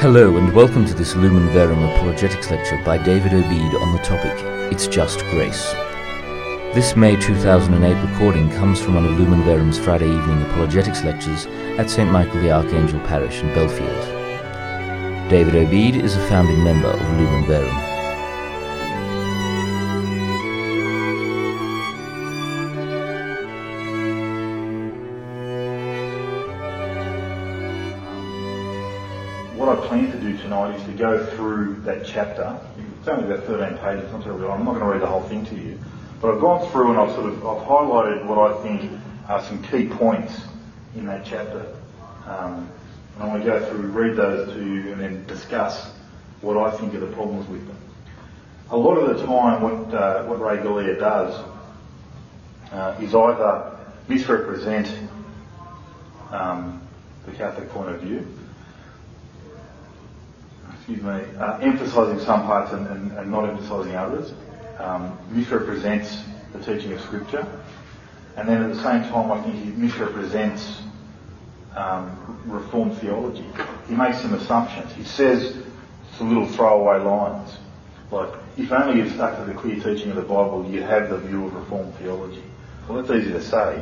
Hello and welcome to this Lumen Verum Apologetics Lecture by David Obeid on the topic, It's Just Grace. This May 2008 recording comes from one of Lumen Verum's Friday evening apologetics lectures at St. Michael the Archangel Parish in Belfield. David Obeid is a founding member of Lumen Verum. Tonight is to go through that chapter. It's only about 13 pages, not so real. I'm not going to read the whole thing to you, but I've gone through and I've highlighted what I think are some key points in that chapter. And I want to go through, read those to you, and then discuss what I think are the problems with them. A lot of the time, what Ray Galea does is either misrepresent the Catholic point of view. Emphasising some parts and not emphasising others, misrepresents the teaching of Scripture, and then at the same time I think he misrepresents Reformed theology. He makes some assumptions. He says some little throwaway lines, like, if only you stuck to the clear teaching of the Bible, you'd have the view of Reformed theology. Well, that's easy to say.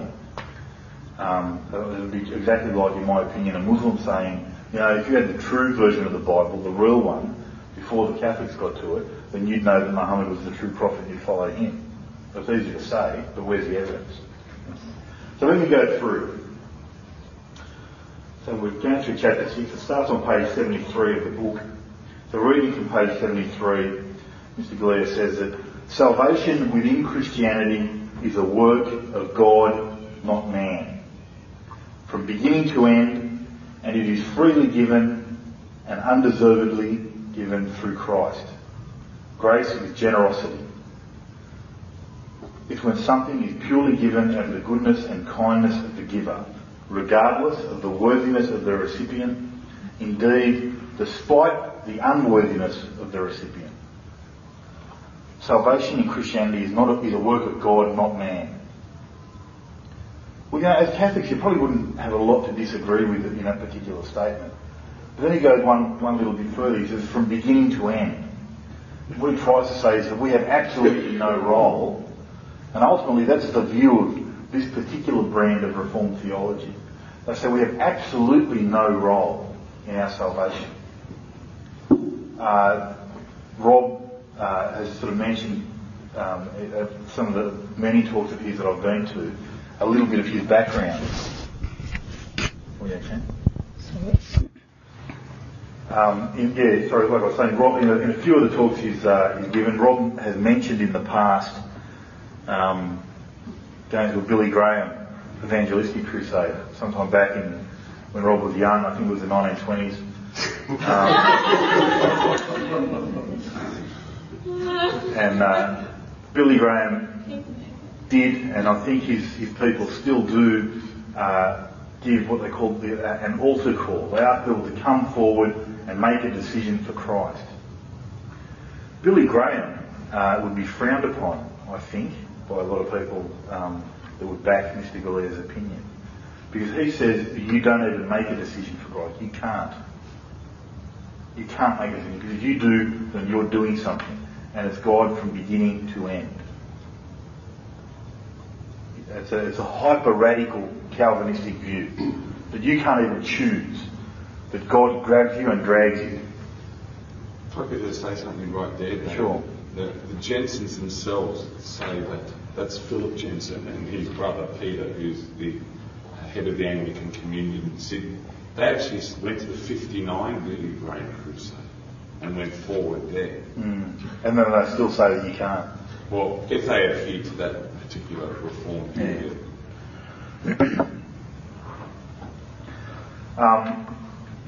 It would be exactly like, in my opinion, a Muslim saying, you know, if you had the true version of the Bible, the real one, before the Catholics got to it, then you'd know that Muhammad was the true prophet and you'd follow him. It's easy to say, but where's the evidence? So let me go through. So we're going through chapter 6. It starts on page 73 of the book. So reading from page 73, Mr. Galea says that salvation within Christianity is a work of God, not man. From beginning to end, and it is freely given and undeservedly given through Christ. Grace is generosity. It's when something is purely given out of the goodness and kindness of the giver, regardless of the worthiness of the recipient, indeed, despite the unworthiness of the recipient. Salvation in Christianity is a work of God, not man. Well, you know, as Catholics, you probably wouldn't have a lot to disagree with in that particular statement. But then he goes one little bit further. He says, from beginning to end. What he tries to say is that we have absolutely no role. And ultimately, that's the view of this particular brand of Reformed theology. They say we have absolutely no role in our salvation. Rob has sort of mentioned some of the many talks of his that I've been to, a little bit of his background. Like I was saying, Rob, in a few of the talks he's given, Rob has mentioned in the past going to a Billy Graham evangelistic crusade, sometime back when Rob was young, I think it was the 1920s. And Billy Graham did, and I think his people still do, give what they call an altar call. They ask people to come forward and make a decision for Christ. Billy Graham would be frowned upon, I think, by a lot of people that would back Mr. Galea's opinion. Because he says, you don't even make a decision for Christ. You can't. You can't make a decision. Because if you do, then you're doing something. And it's God from beginning to end. It's a hyper-radical Calvinistic view that you can't even choose, that God grabs you and drags you. If I could just say something right there. David. Sure. The Jensens themselves say that. That's Philip Jensen and his brother Peter, who's the head of the Anglican Communion in Sydney. They actually went to the 59 Billy Graham crusade and went forward there. Mm. And then they still say that you can't. Well, if they adhere to that particular reform period.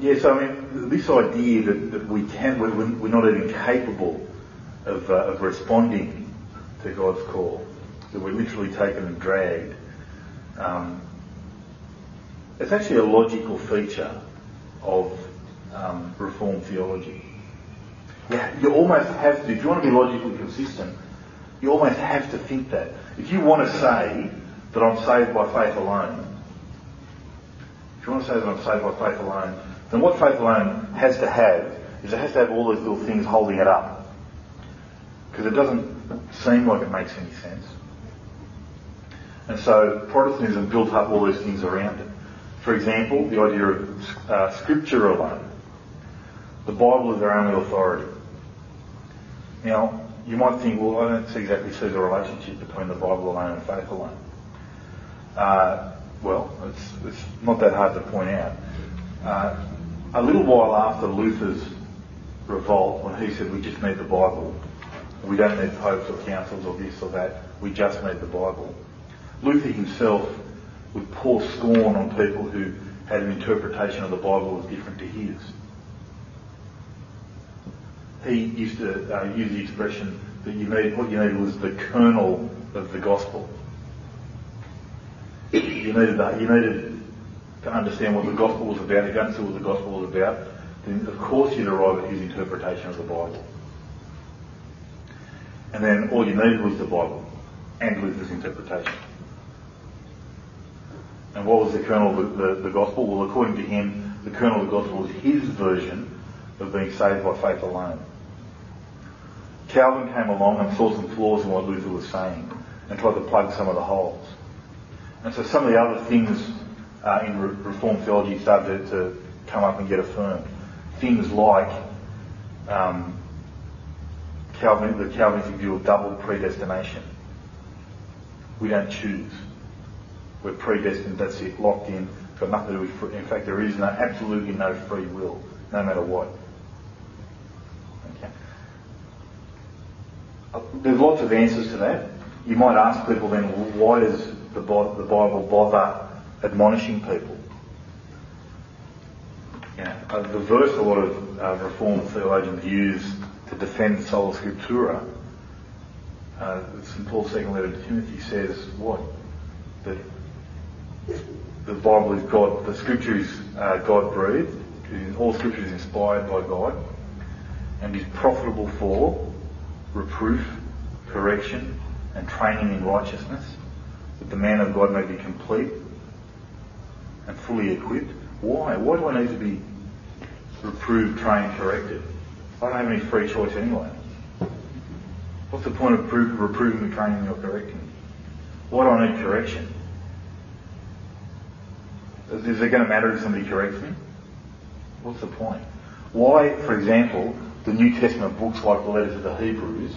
Yeah. So I mean, this idea that we're not even capable of responding to God's call, that we're literally taken and dragged, it's actually a logical feature of Reformed theology. Yeah, you almost have to, if you want to be logically consistent, you almost have to think that. If you want to say that I'm saved by faith alone, And what faith alone has to have is it has to have all those little things holding it up. Because it doesn't seem like it makes any sense. And so Protestantism built up all those things around it. For example, the idea of Scripture alone. The Bible is their only authority. Now, you might think, well, I don't exactly see the relationship between the Bible alone and faith alone. Well, it's not that hard to point out. A little while after Luther's revolt, when he said we just need the Bible, we don't need popes or councils or this or that, we just need the Bible, Luther himself would pour scorn on people who had an interpretation of the Bible that was different to his. He used to use the expression that what you needed was the kernel of the gospel. You needed to understand what the gospel was about. If you understood what the gospel was about, then of course you'd arrive at his interpretation of the Bible. And then all you needed was the Bible and Luther's interpretation. And what was the kernel of the gospel? Well, according to him, the kernel of the gospel was his version of being saved by faith alone. Calvin came along and saw some flaws in what Luther was saying and tried to plug some of the holes. And so some of the other things in Reformed theology started to come up and get affirmed. Things like the Calvinistic view of double predestination. We don't choose. We're predestined, that's it, locked in. It's got nothing to do with... In fact, there is absolutely no free will, no matter what. Okay. There's lots of answers to that. You might ask people then, why does the Bible bother admonishing people? The verse a lot of Reformed theologians use to defend sola scriptura, St. Paul's second letter to Timothy says what? That the Bible is God, the Scripture is God-breathed, all Scripture is inspired by God, and is profitable for reproof, correction, and training in righteousness, that the man of God may be complete and fully equipped. Why? Why do I need to be reproved, trained, corrected? I don't have any free choice anyway. What's the point of reproving me, training me, or correcting me? Why do I need correction? Is it going to matter if somebody corrects me? What's the point? Why, for example, the New Testament books like the letter to the Hebrews,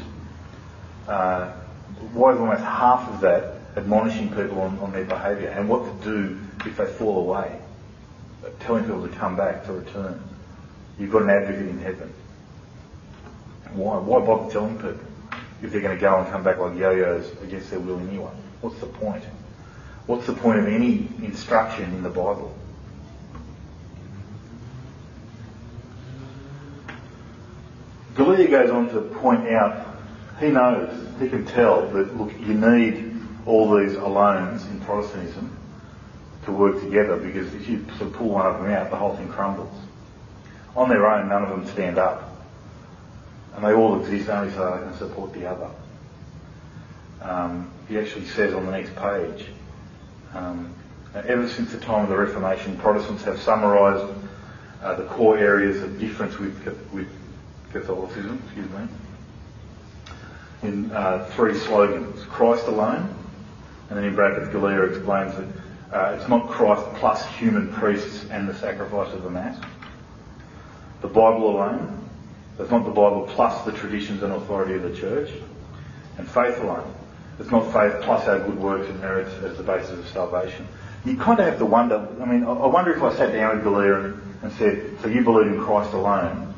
why is almost half of that admonishing people on their behaviour and what to do if they fall away, telling people to come back, to return? You've got an advocate in heaven. Why? Why bother telling people if they're going to go and come back like yo-yos against their will anyway? What's the point? What's the point of any instruction in the Bible? Galea goes on to point out, he knows, he can tell that, look, you need all these alones in Protestantism to work together, because if you sort of pull one of them out, the whole thing crumbles. On their own, none of them stand up. And they all exist only so they can support the other. He actually says on the next page, ever since the time of the Reformation, Protestants have summarised the core areas of difference with Catholicism, in three slogans. Christ alone, and then in brackets Galea explains that it's not Christ plus human priests and the sacrifice of the Mass. The Bible alone, it's not the Bible plus the traditions and authority of the Church. And faith alone, it's not faith plus our good works and merits as the basis of salvation. You kind of have to wonder, I wonder if I sat down with Galea and said, so you believe in Christ alone?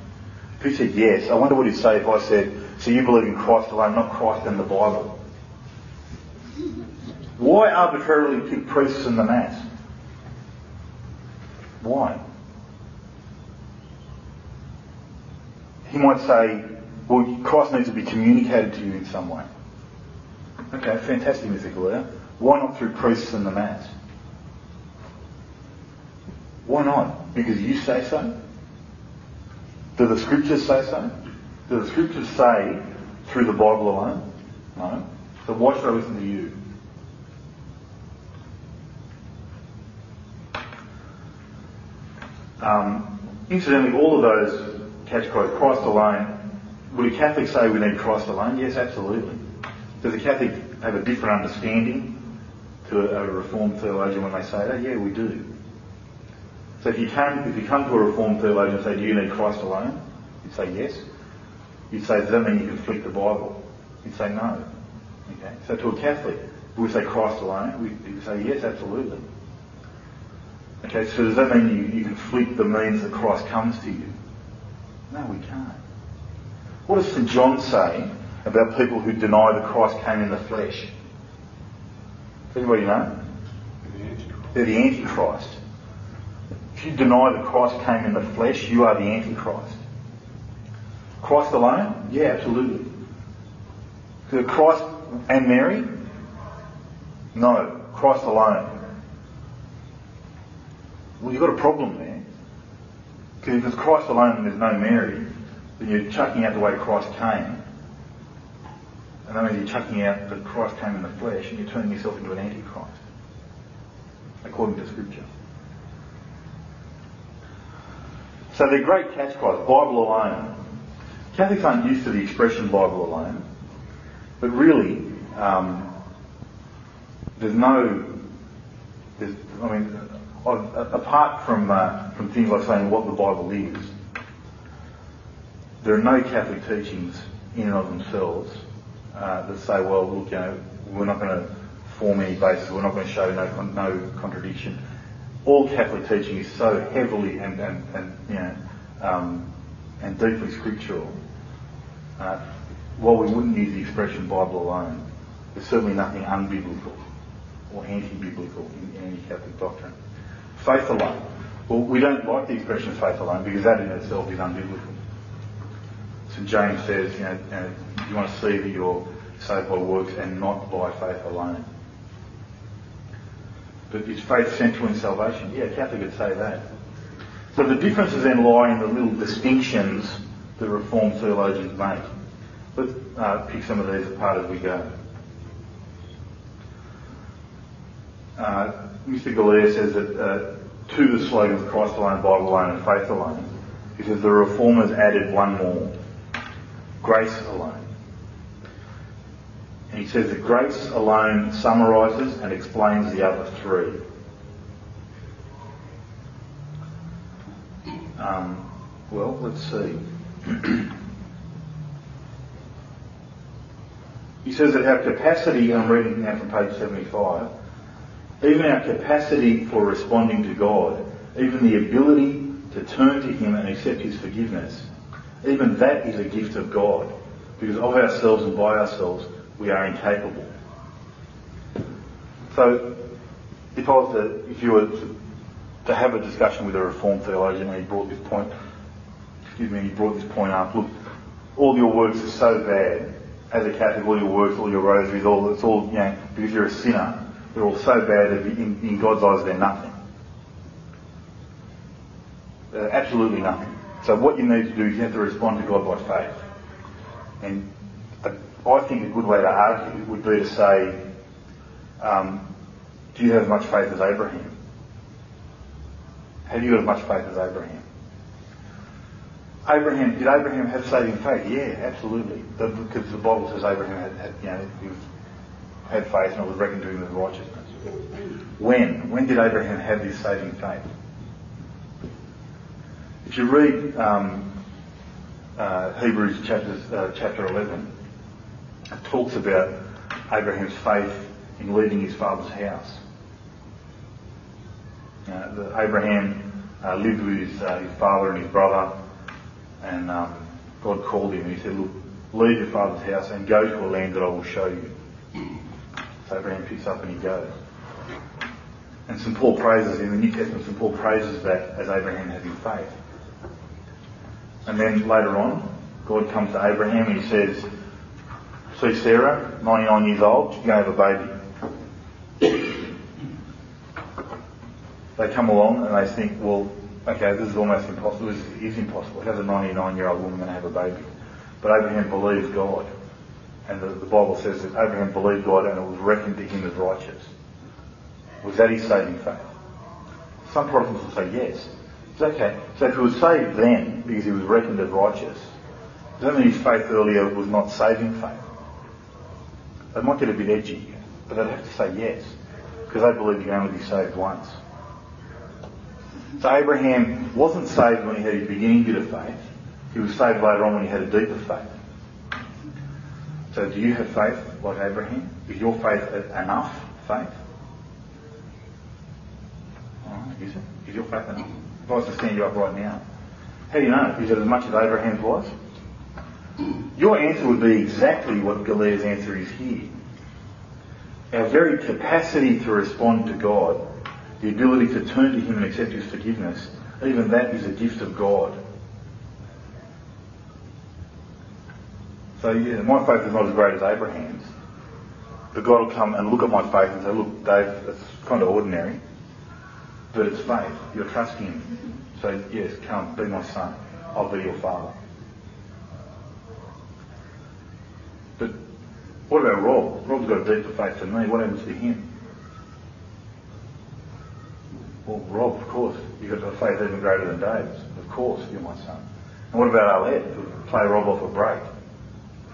If he said yes, I wonder what he'd say if I said, so you believe in Christ alone, not Christ and the Bible. Why arbitrarily pick priests and the Mass? Why? He might say, well, Christ needs to be communicated to you in some way. Okay, fantastic, Mr. Galea. Why not through priests and the Mass? Why not? Because you say so? Do the Scriptures say so? Do the Scriptures say through the Bible alone? No. So why should I listen to you? Incidentally, all of those catchphrases, Christ alone, would a Catholic say we need Christ alone? Yes, absolutely. Does a Catholic have a different understanding to a Reformed theologian when they say that? Yeah, we do. So if you come to a Reformed theologian and say, do you need Christ alone? You'd say yes. You'd say, does that mean you conflict the Bible? You'd say no. Okay. So to a Catholic, would we say Christ alone? We'd say yes, absolutely. Okay, so does that mean you conflict the means that Christ comes to you? No, we can't. What does St. John say about people who deny that Christ came in the flesh? Does anybody know? They're the Antichrist. If you deny that Christ came in the flesh, you are the Antichrist. Christ alone? Yeah, absolutely. Christ and Mary? No, Christ alone. Well, you've got a problem there. Because if it's Christ alone and there's no Mary, then you're chucking out the way Christ came. And that means you're chucking out that Christ came in the flesh, and you're turning yourself into an antichrist, according to Scripture. So they're great catchphrases. Bible alone. Catholics aren't used to the expression Bible alone. But really, apart from things like saying what the Bible is, there are no Catholic teachings in and of themselves that say, well, look, you know, we're not going to form any basis, we're not going to show no contradiction. All Catholic teaching is so heavily and deeply scriptural. While we wouldn't use the expression Bible alone, there's certainly nothing unbiblical or anti-biblical in any Catholic doctrine. Faith alone. Well, we don't like the expression faith alone because that in itself is unbiblical. St. James says, you want to see that you're saved by works and not by faith alone. But is faith central in salvation? Yeah, a Catholic would say that. So the differences then lie in the little distinctions the Reformed theologians make. Let's pick some of these apart as we go. Mr. Galea says that to the slogans Christ alone, Bible alone and faith alone, he says the Reformers added one more, grace alone. And he says that grace alone summarises and explains the other three. Well, let's see. He says that our capacity, I'm reading now from page 75, even our capacity for responding to God, even the ability to turn to Him and accept His forgiveness, even that is a gift of God, because of ourselves and by ourselves we are incapable. So, if you were to have a discussion with a Reformed theologian and he brought this point up, look, all your works are so bad. As a Catholic, all your works, all your rosaries, because you're a sinner, they're all so bad that in God's eyes they're nothing. They're absolutely nothing. So what you need to do is you have to respond to God by faith. And I think a good way to argue would be to say, do you have as much faith as Abraham? Have you got as much faith as Abraham? Did Abraham have saving faith? Yeah, absolutely. Because the Bible says Abraham had faith and it was reckoned to him as righteousness. When did Abraham have this saving faith? If you read Hebrews chapter 11, it talks about Abraham's faith in leaving his father's house. Abraham lived with his father and his brother. And God called him and he said, look, leave your father's house and go to a land that I will show you. So Abraham picks up and he goes. And St. Paul praises, in the New Testament, St. Paul praises that as Abraham having faith. And then later on, God comes to Abraham and he says, see Sarah, 99 years old, she's going to have a baby. They come along and they think, well, okay, this is almost impossible. This is impossible. How's a 99-year-old woman going to have a baby? But Abraham believed God. And the Bible says that Abraham believed God and it was reckoned to him as righteous. Was that his saving faith? Some Protestants will say yes. It's okay. So if he was saved then because he was reckoned as righteous, does that mean his faith earlier was not saving faith? They might get a bit edgy, but they'd have to say yes, because they believe you can only be saved once. So Abraham wasn't saved when he had his beginning bit of faith. He was saved later on when he had a deeper faith. So do you have faith like Abraham? Is your faith enough faith? Is it? Is your faith enough? If I was to stand you up right now, how do you know? Is it as much as Abraham's was? Your answer would be exactly what Galea's answer is here. Our very capacity to respond to God, the ability to turn to Him and accept His forgiveness, even that is a gift of God. So yeah, my faith is not as great as Abraham's. But God will come and look at my faith and say, look, Dave, that's kind of ordinary. But it's faith. You're trusting Him. So yes, come, be my son. I'll be your father. But what about Rob? Rob's got a deeper faith than me. What happens to him? Well, Rob, of course, you've got a faith even greater than Dave's. Of course, you're my son. And what about Arlette? Play Rob off a break.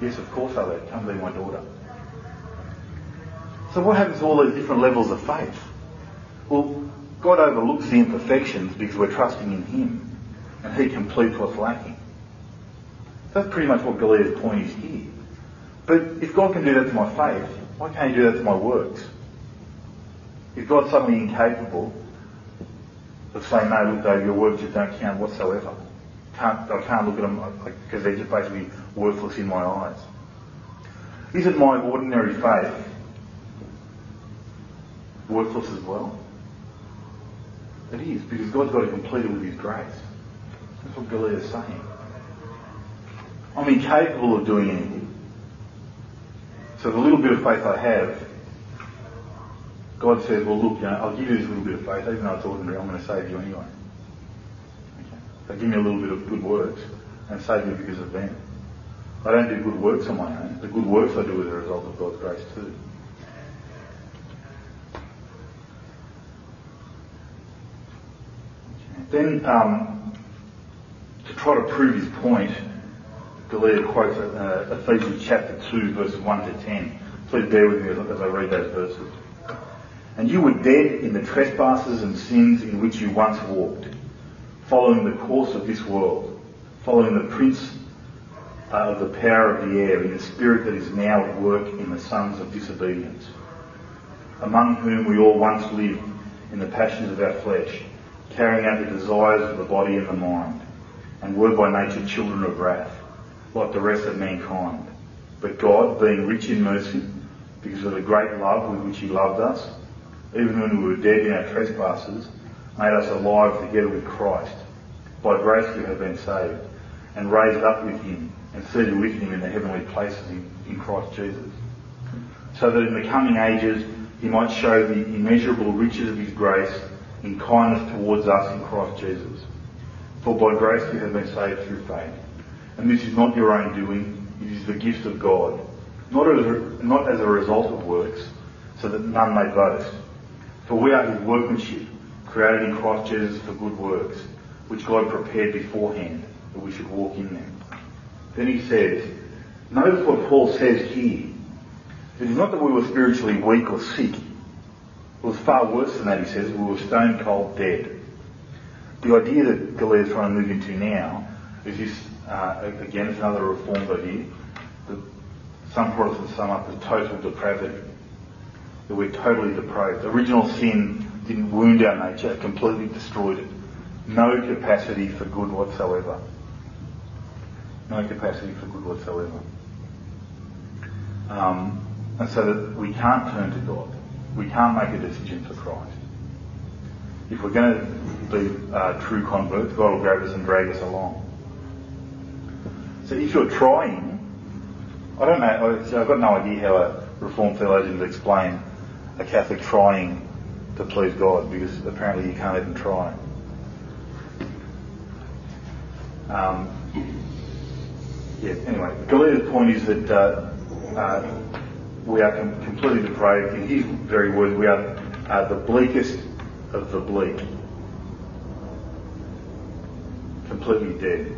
Yes, of course, Arlette. Come be my daughter. So what happens to all these different levels of faith? Well, God overlooks the imperfections because we're trusting in Him. And He completes what's lacking. That's pretty much what Galea's point is here. But if God can do that to my faith, why can't He do that to my works? If God's suddenly incapable of saying, no, look, Dave, your works just don't count whatsoever. I can't look at them because they're just basically worthless in my eyes. Isn't my ordinary faith worthless as well? It is, because God's got to complete it with His grace. That's what Galea's saying. I'm incapable of doing anything. So the little bit of faith I have, God says, well, look, you know, I'll give you this little bit of faith, even though it's ordinary, I'm going to save you anyway. Okay. So give me a little bit of good works and save me because of them. I don't do good works on my own. The good works I do are the result of God's grace too. Okay. Then, to try to prove his point, Galea quotes Ephesians chapter 2, verses 1 to 10. Please bear with me as I read those verses. And you were dead in the trespasses and sins in which you once walked, following the course of this world, following the prince of the power of the air, in the spirit that is now at work in the sons of disobedience, among whom we all once lived in the passions of our flesh, carrying out the desires of the body and the mind, and were by nature children of wrath, like the rest of mankind. But God, being rich in mercy, because of the great love with which He loved us, even when we were dead in our trespasses, made us alive together with Christ. By grace you have been saved, and raised up with Him, and seated with Him in the heavenly places in Christ Jesus, so that in the coming ages He might show the immeasurable riches of His grace in kindness towards us in Christ Jesus. For by grace you have been saved through faith. And this is not your own doing, it is the gift of God, not as a result of works, so that none may boast. For we are His workmanship, created in Christ Jesus for good works, which God prepared beforehand, that we should walk in them. Then he says, notice what Paul says here. It is not that we were spiritually weak or sick. It was far worse than that, he says. We were stone cold dead. The idea that Galea is trying to move into now is this. Again, it's another reformed idea that some Protestants sum up as total depravity, that we're totally depraved. Original sin didn't wound our nature, it completely destroyed it. No capacity for good whatsoever. No capacity for good whatsoever. And so that we can't turn to God. We can't make a decision for Christ. If we're going to be true converts, God will grab us and drag us along. So if you're trying, I don't know, I've got no idea how a Reformed theologian would explain a Catholic trying to please God, because apparently you can't even try. Anyway, Galea's point is that we are completely depraved. In his very words, we are the bleakest of the bleak. completely dead.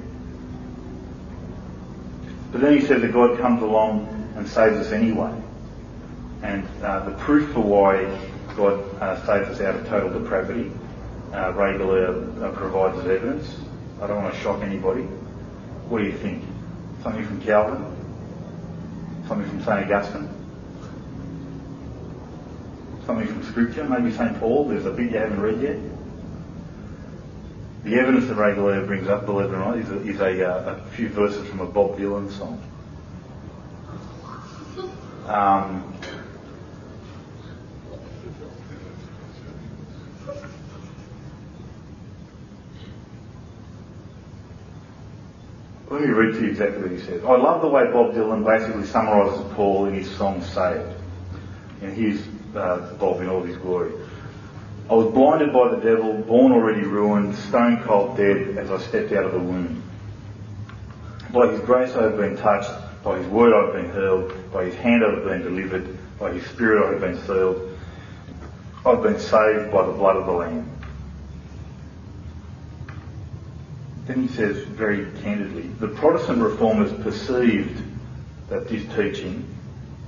But then he said that God comes along and saves us anyway. And the proof for why God saves us out of total depravity, Ray Galea provides as evidence. I don't want to shock anybody. What do you think? Something from Calvin? Something from St. Augustine? Something from Scripture? Maybe St. Paul? There's a bit you haven't read yet. The evidence that Ray Galea brings up, believe it or not, is a few verses from a Bob Dylan song. Let me read to you exactly what he says. I love the way Bob Dylan basically summarises Paul in his song Saved. And here's Bob in all his glory. I was blinded by the devil, born already ruined, stone cold dead as I stepped out of the womb. By his grace I have been touched, by his word I have been hurled, by his hand I have been delivered, by his spirit I have been sealed. I have been saved by the blood of the Lamb. Then he says very candidly, the Protestant reformers perceived that this teaching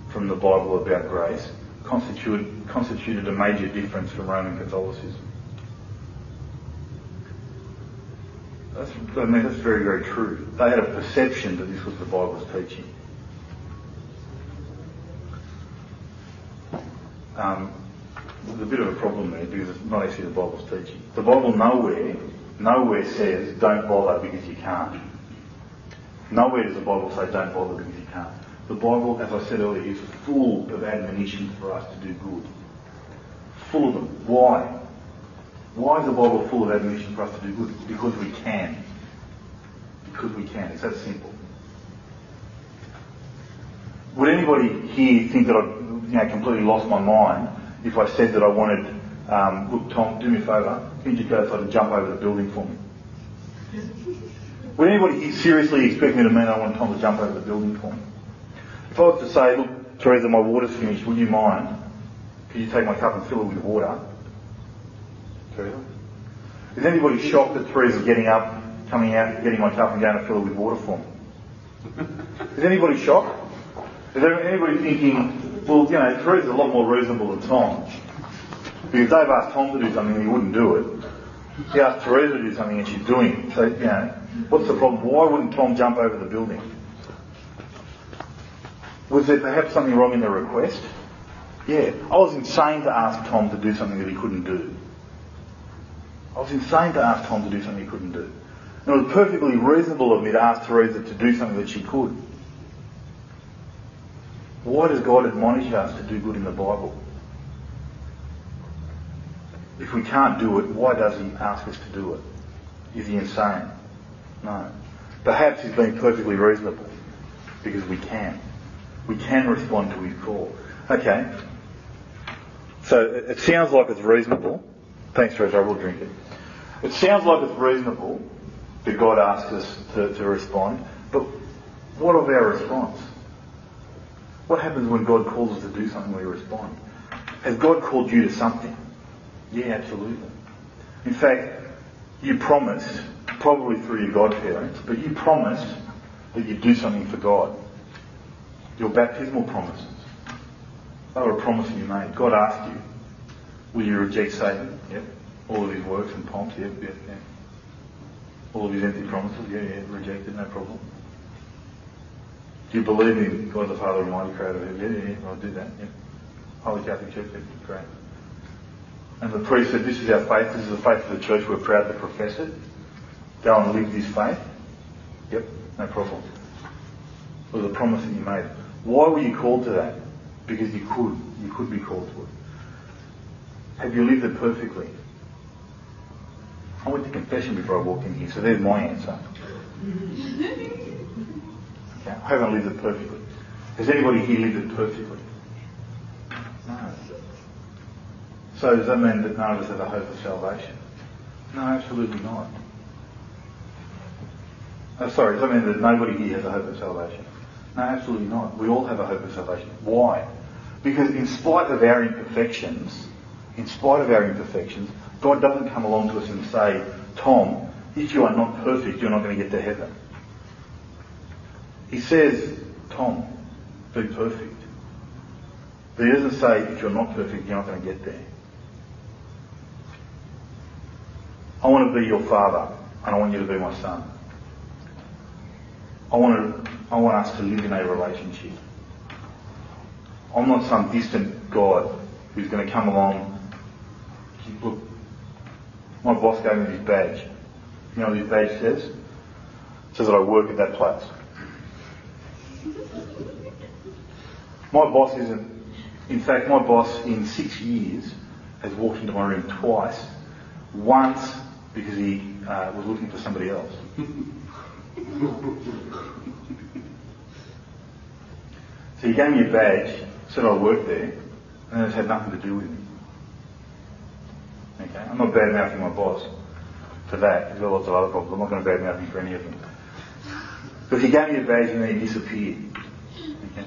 from the Bible about grace constituted a major difference from Roman Catholicism. That's very, very true. They had a perception that this was the Bible's teaching. There's a bit of a problem there because it's not actually the Bible's teaching. The Bible nowhere says don't bother because you can't. Nowhere does the Bible say don't bother because you can't. The Bible, as I said earlier, is full of admonitions for us to do good. Full of them. Why? Why is the Bible full of admonitions for us to do good? Because we can. Because we can. It's that simple. Would anybody here think that I completely lost my mind if I said that I wanted... look, Tom, do me a favour. Can you just go outside and jump over the building for me? Would anybody seriously expect me to mean I want Tom to jump over the building for me? If I was to say, look, Teresa, my water's finished, would you mind? Could you take my cup and fill it with water? Teresa? Is anybody shocked that Teresa's getting up, coming out, getting my cup and going to fill it with water for me? Is anybody shocked? Is anybody thinking, well, Teresa's a lot more reasonable than Tom? Because they've asked Tom to do something and he wouldn't do it. He asked Teresa to do something and she's doing it. So, what's the problem? Why wouldn't Tom jump over the building? Was there perhaps something wrong in the request? Yeah. I was insane to ask Tom to do something that he couldn't do. I was insane to ask Tom to do something he couldn't do. And it was perfectly reasonable of me to ask Teresa to do something that she could. Why does God admonish us to do good in the Bible? If we can't do it, why does he ask us to do it? Is he insane? No. Perhaps he's being perfectly reasonable because we can. We can respond to his call. Okay. So it sounds like it's reasonable. Thanks, Teresa, I will drink it. It sounds like it's reasonable that God asks us to respond, but what of our response? What happens when God calls us to do something we respond? Has God called you to something? Yeah, absolutely. In fact, you promised, probably through your godparents, but you promised that you'd do something for God. Your baptismal promises. They were a promise you made. God asked you, will you reject Satan? Yep. All of his works and pomps? Yep. All of his empty promises? Yeah, rejected, no problem. Do you believe in God the Father Almighty, creator of heaven? Yeah, I'll do that. Yep. Holy Catholic Church, great. And the priest said, this is our faith, this is the faith of the church, we're proud to profess it. Go and live this faith. Yep, no problem. It was a promise that you made. Why were you called to that? Because you could. You could be called to it. Have you lived it perfectly? I went to confession before I walked in here, so there's my answer. Okay, I haven't lived it perfectly. Has anybody here lived it perfectly? No. So does that mean that none of us have a hope of salvation? No, absolutely not. Oh, sorry, does that mean that nobody here has a hope of salvation? No, absolutely not. We all have a hope of salvation. Why? Because in spite of our imperfections, God doesn't come along to us and say, Tom, If you are not perfect, you're not going to get to heaven. He says, Tom, be perfect. But he doesn't say, if you're not perfect, you're not going to get there. I want to be your father, and I want you to be my son. I want us to live in a relationship. I'm not some distant God who's going to come along. Look, my boss gave me this badge. You know what this badge says? It says that I work at that place. My boss isn't... In fact, my boss in 6 years has walked into my room twice. Once because he was looking for somebody else. So he gave me a badge, said I worked there, and it's had nothing to do with me. Okay, I'm not bad-mouthing my boss for that. He's got lots of other problems. I'm not going to badmouth him for any of them. Because he gave me a badge and then he disappeared. Okay?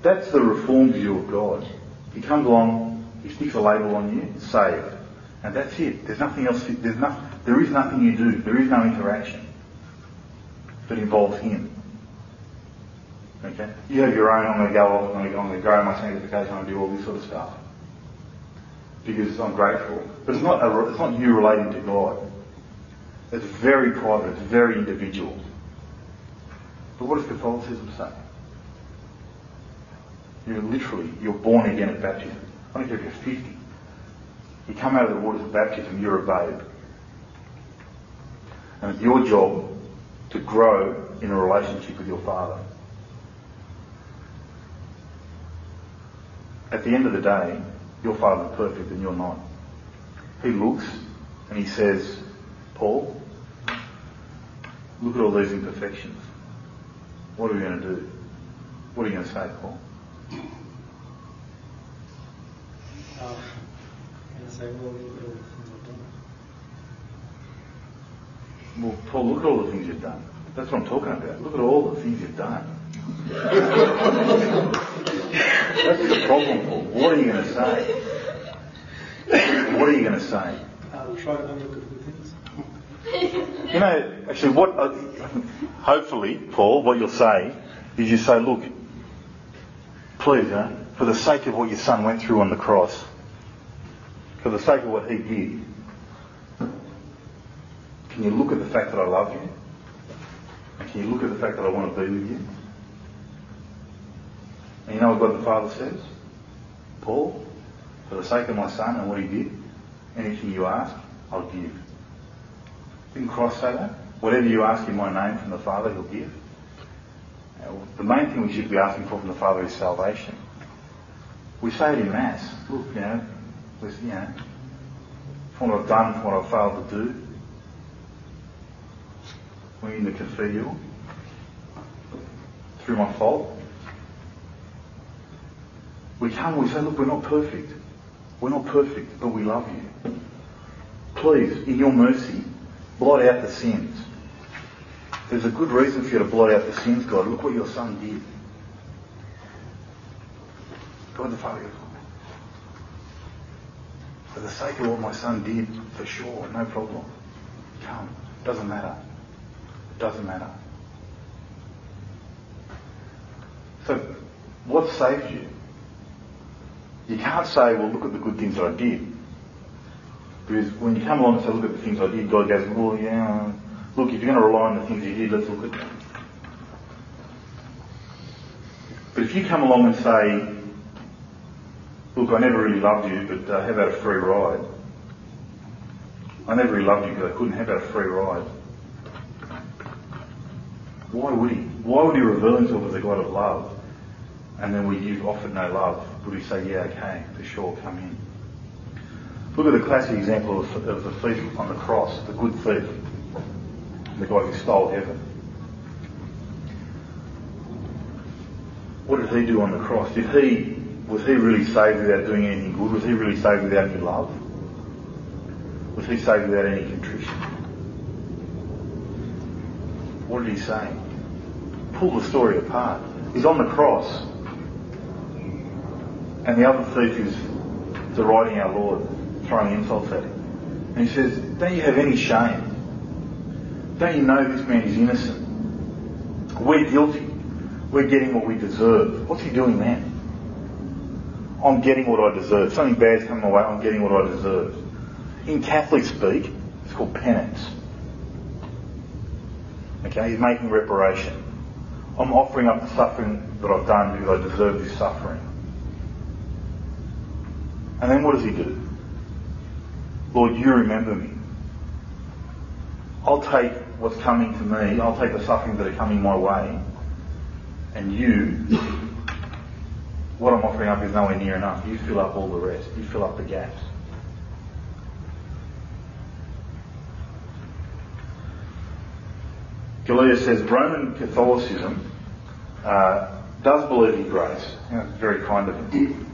That's the reformed view of God. He comes along, he sticks a label on you, saved. And that's it. There's nothing else. There is nothing you do. There is no interaction that involves him. Okay? You have your own, I'm going to go off, I'm going to grow my sanctification, I'm going to do all this sort of stuff. Because I'm grateful. But it's not you relating to God. It's very private, it's very individual. But what does Catholicism say? You're born again at baptism. I don't care if you're 50. You come out of the waters of baptism, you're a babe. And it's your job to grow in a relationship with your Father. At the end of the day, your Father's perfect and you're not. He looks and he says, Paul, look at all these imperfections. What are we going to do? What are you going to say, Paul? Well, Paul, look at all the things you've done. That's what I'm talking about. Look at all the things you've done. That's the problem, Paul. What are you going to say? What are you going to say? Try to look at the things. You know, actually, what? Hopefully, Paul, what you'll say is you say, look, please, for the sake of what your son went through on the cross, for the sake of what he did, can you look at the fact that I love you? And can you look at the fact that I want to be with you? And you know what God the Father says? Paul, for the sake of my son and what he did, anything you ask, I'll give. Didn't Christ say that? Whatever you ask in my name from the Father, he'll give. The main thing we should be asking for from the Father is salvation. We say it in Mass. Look, you know, from what I've done, from what I've failed to do. We're in the cathedral. Through my fault. We come, we say, look, we're not perfect. We're not perfect, but we love you. Please, in your mercy, blot out the sins. There's a good reason for you to blot out the sins, God. Look what your son did. God the Father, for the sake of what my son did, for sure, no problem. Come. Doesn't matter. Doesn't matter. So, what saved you? You can't say, well, look at the good things that I did. Because when you come along and say, look at the things I did, God goes, well, yeah, look, if you're going to rely on the things you did, let's look at them. But if you come along and say, look, I never really loved you, but how about a free ride? I never really loved you, but I couldn't. How about a free ride? Why would he? Why would he reveal himself as a God of love? And then when you've offered no love, would he say, yeah, okay, for sure, come in? Look at the classic example of the thief on the cross, the good thief, the guy who stole heaven. What did he do on the cross? Was he really saved without doing anything good? Was he really saved without any love? Was he saved without any contrition? What did he say? Pull the story apart. He's on the cross. And the other thief is deriding our Lord, throwing insults at him. And he says, don't you have any shame? Don't you know this man is innocent? We're guilty. We're getting what we deserve. What's he doing now? I'm getting what I deserve. Something bad's coming my way, I'm getting what I deserve. In Catholic speak, it's called penance. Okay, he's making reparation. I'm offering up the suffering that I've done because I deserve this suffering. And then what does he do? Lord, you remember me. I'll take what's coming to me, I'll take the suffering that are coming my way, and you... what I'm offering up is nowhere near enough. You fill up all the rest. You fill up the gaps. Galea says Roman Catholicism does believe in grace. That's very kind of him.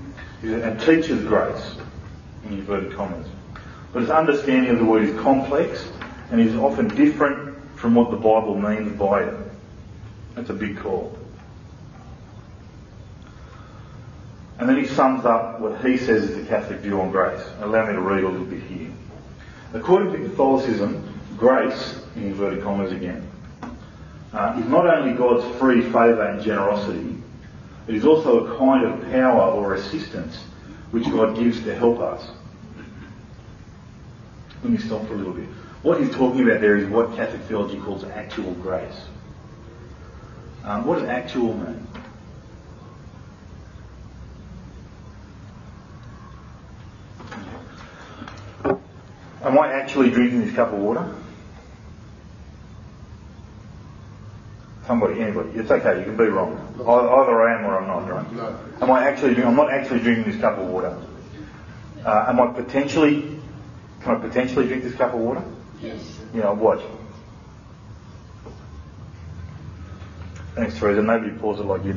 And teaches grace, in inverted commas. But his understanding of the word is complex and is often different from what the Bible means by it. That's a big call. And then he sums up what he says is the Catholic view on grace. Allow me to read a little bit here. According to Catholicism, grace, in inverted commas again, is not only God's free favour and generosity, it is also a kind of power or assistance which God gives to help us. Let me stop for a little bit. What he's talking about there is what Catholic theology calls actual grace. What does actual mean? Am I actually drinking this cup of water? Somebody, anybody. It's okay, you can be wrong. Either I am or I'm not, right? No. Am I actually drinking? I'm not actually drinking this cup of water. Can I potentially drink this cup of water? Yes. You know, what? Thanks, Teresa. Nobody pours it like you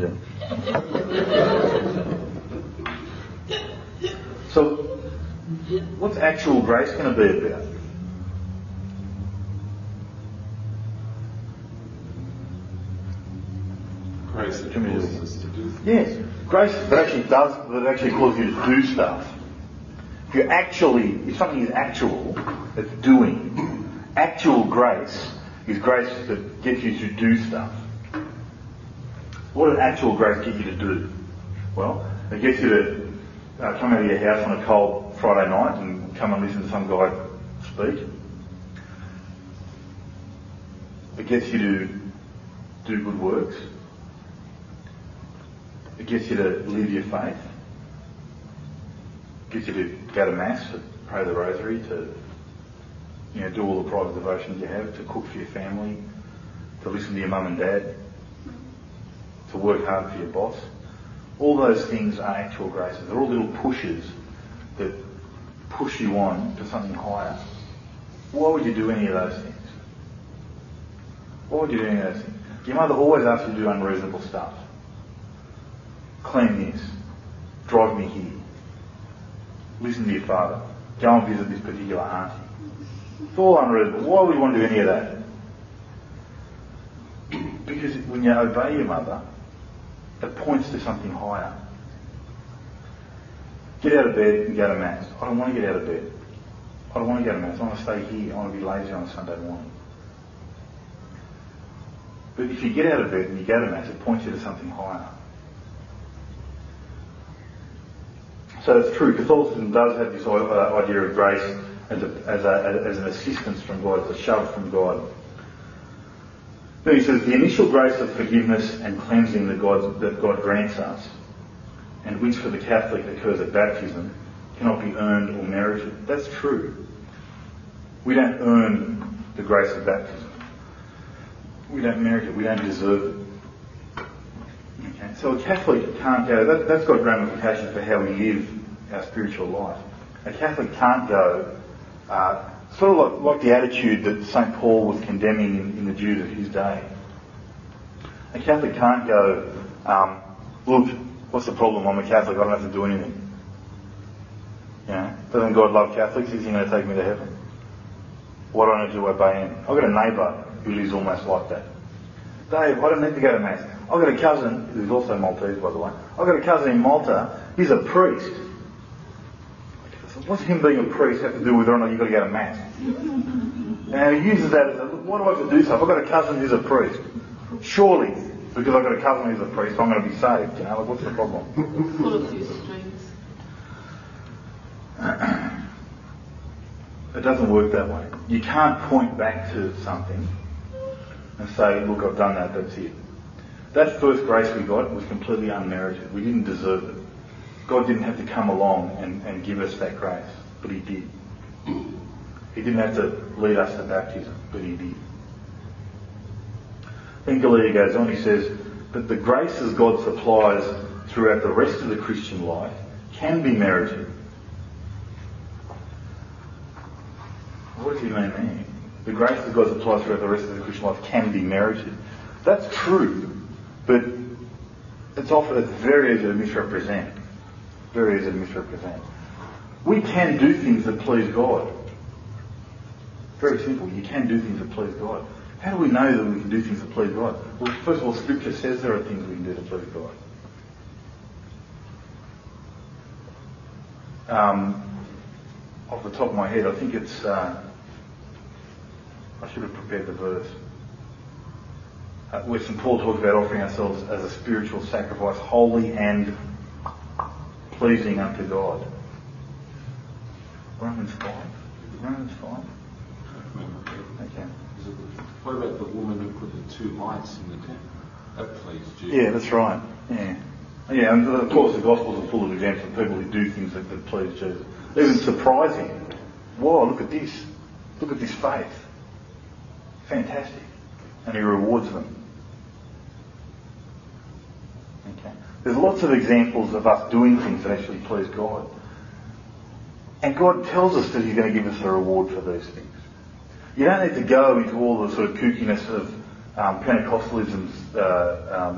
do. So... what's actual grace going to be about? Grace that causes us to do things. Yes, grace that actually causes you to do stuff. If something is actual, it's doing. Actual grace is grace that gets you to do stuff. What does actual grace get you to do? Well, it gets you to come out of your house on a cold Friday night and come and listen to some guy speak. It gets you to do good works. It gets you to live your faith. It gets you to go to Mass, to pray the Rosary, to do all the private devotions you have, to cook for your family, to listen to your mum and dad, to work hard for your boss. All those things are actual graces. They're all little pushes that push you on to something higher. Why would you do any of those things? Why would you do any of those things? Your mother always asks you to do unreasonable stuff. Clean this. Drive me here. Listen to your father. Go and visit this particular auntie. It's all unreasonable. Why would you want to do any of that? Because when you obey your mother, it points to something higher. Get out of bed and go to Mass. I don't want to get out of bed. I don't want to go to Mass. I want to stay here. I want to be lazy on a Sunday morning. But if you get out of bed and you go to Mass, it points you to something higher. So it's true. Catholicism does have this idea of grace as an assistance from God, as a shove from God. Then he says, the initial grace of forgiveness and cleansing that God grants us, and which for the Catholic occurs at baptism, cannot be earned or merited. That's true. We don't earn the grace of baptism. We don't merit it. We don't deserve it. Okay. So a Catholic can't go... That's got ramifications for how we live our spiritual life. A Catholic can't go... sort of like the attitude that St. Paul was condemning in the Jews of his day. A Catholic can't go... look... what's the problem? I'm a Catholic. I don't have to do anything. Doesn't God love Catholics? Is he going to take me to heaven? Why don't I do obey him? I've got a neighbour who lives almost like that. Dave, I don't need to go to Mass. I've got a cousin, who's also Maltese, by the way. I've got a cousin in Malta. He's a priest. what's him being priest have to do with whether or not you've got to go to Mass? And he uses that as, what do I have to do so? If I've got a cousin who's a priest, surely, because I've got a cousin who's a priest, I'm going to be saved. You know, like, what's the problem? Full of two strings. It doesn't work that way. You can't point back to something and say, look, I've done that, that's it. That first grace we got was completely unmerited. We didn't deserve it. God didn't have to come along and give us that grace, but he did. He didn't have to lead us to baptism, but he did. Then Galea goes on, he says, but the graces God supplies throughout the rest of the Christian life can be merited. What does he mean there? The grace that God supplies throughout the rest of the Christian life can be merited. That's true, but it's often very easy to misrepresent. Very easy to misrepresent. We can do things that please God. Very simple. You can do things that please God. How do we know that we can do things that please God? Well, first of all, Scripture says there are things we can do to please God. Off the top of my head, I think it's... I should have prepared the verse. Where St. Paul talks about offering ourselves as a spiritual sacrifice, holy and pleasing unto God. Romans 5. Romans 5? Okay. What about the woman who put the two mites in the tent? That pleased Jesus. Yeah, that's right. Yeah. Yeah, and of course the Gospels are full of examples of people who do things that please Jesus. Even surprising. Wow, look at this. Look at this faith. Fantastic. And he rewards them. Okay. There's lots of examples of us doing things that actually please God. And God tells us that he's going to give us a reward for those things. You don't need to go into all the sort of kookiness of Pentecostalism's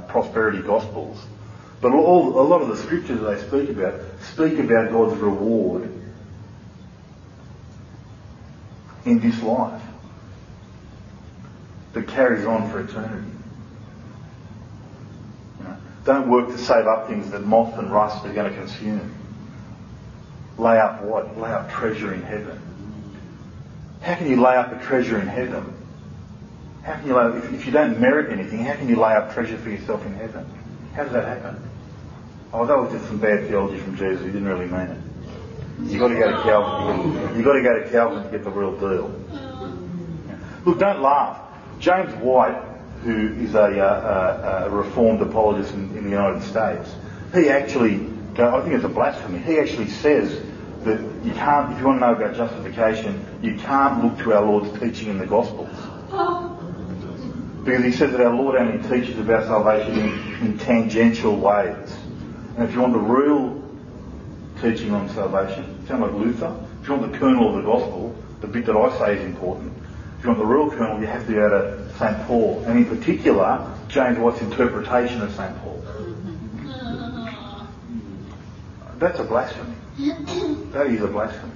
prosperity gospels. But a lot of the scriptures that they speak about God's reward in this life that carries on for eternity. You know, don't work to save up things that moth and rust are going to consume. Lay up what? Lay up treasure in heaven. How can you lay up a treasure in heaven? How can you lay up, if you don't merit anything, how can you lay up treasure for yourself in heaven? How does that happen? Oh, that was just some bad theology from Jesus. He didn't really mean it. You've got to go to Calvin. You've got to go to Calvin to get the real deal. Look, don't laugh. James White, who is a reformed apologist in the United States, he actually, I think it's a blasphemy, he actually says that you can't, if you want to know about justification, you can't look to our Lord's teaching in the Gospels. Because he says that our Lord only teaches about salvation in tangential ways. And if you want the real teaching on salvation, sound like Luther, if you want the kernel of the Gospel, the bit that I say is important, if you want the real kernel, you have to go to St. Paul, and in particular, James White's interpretation of St. Paul. That's a blasphemy. That is a blasphemy.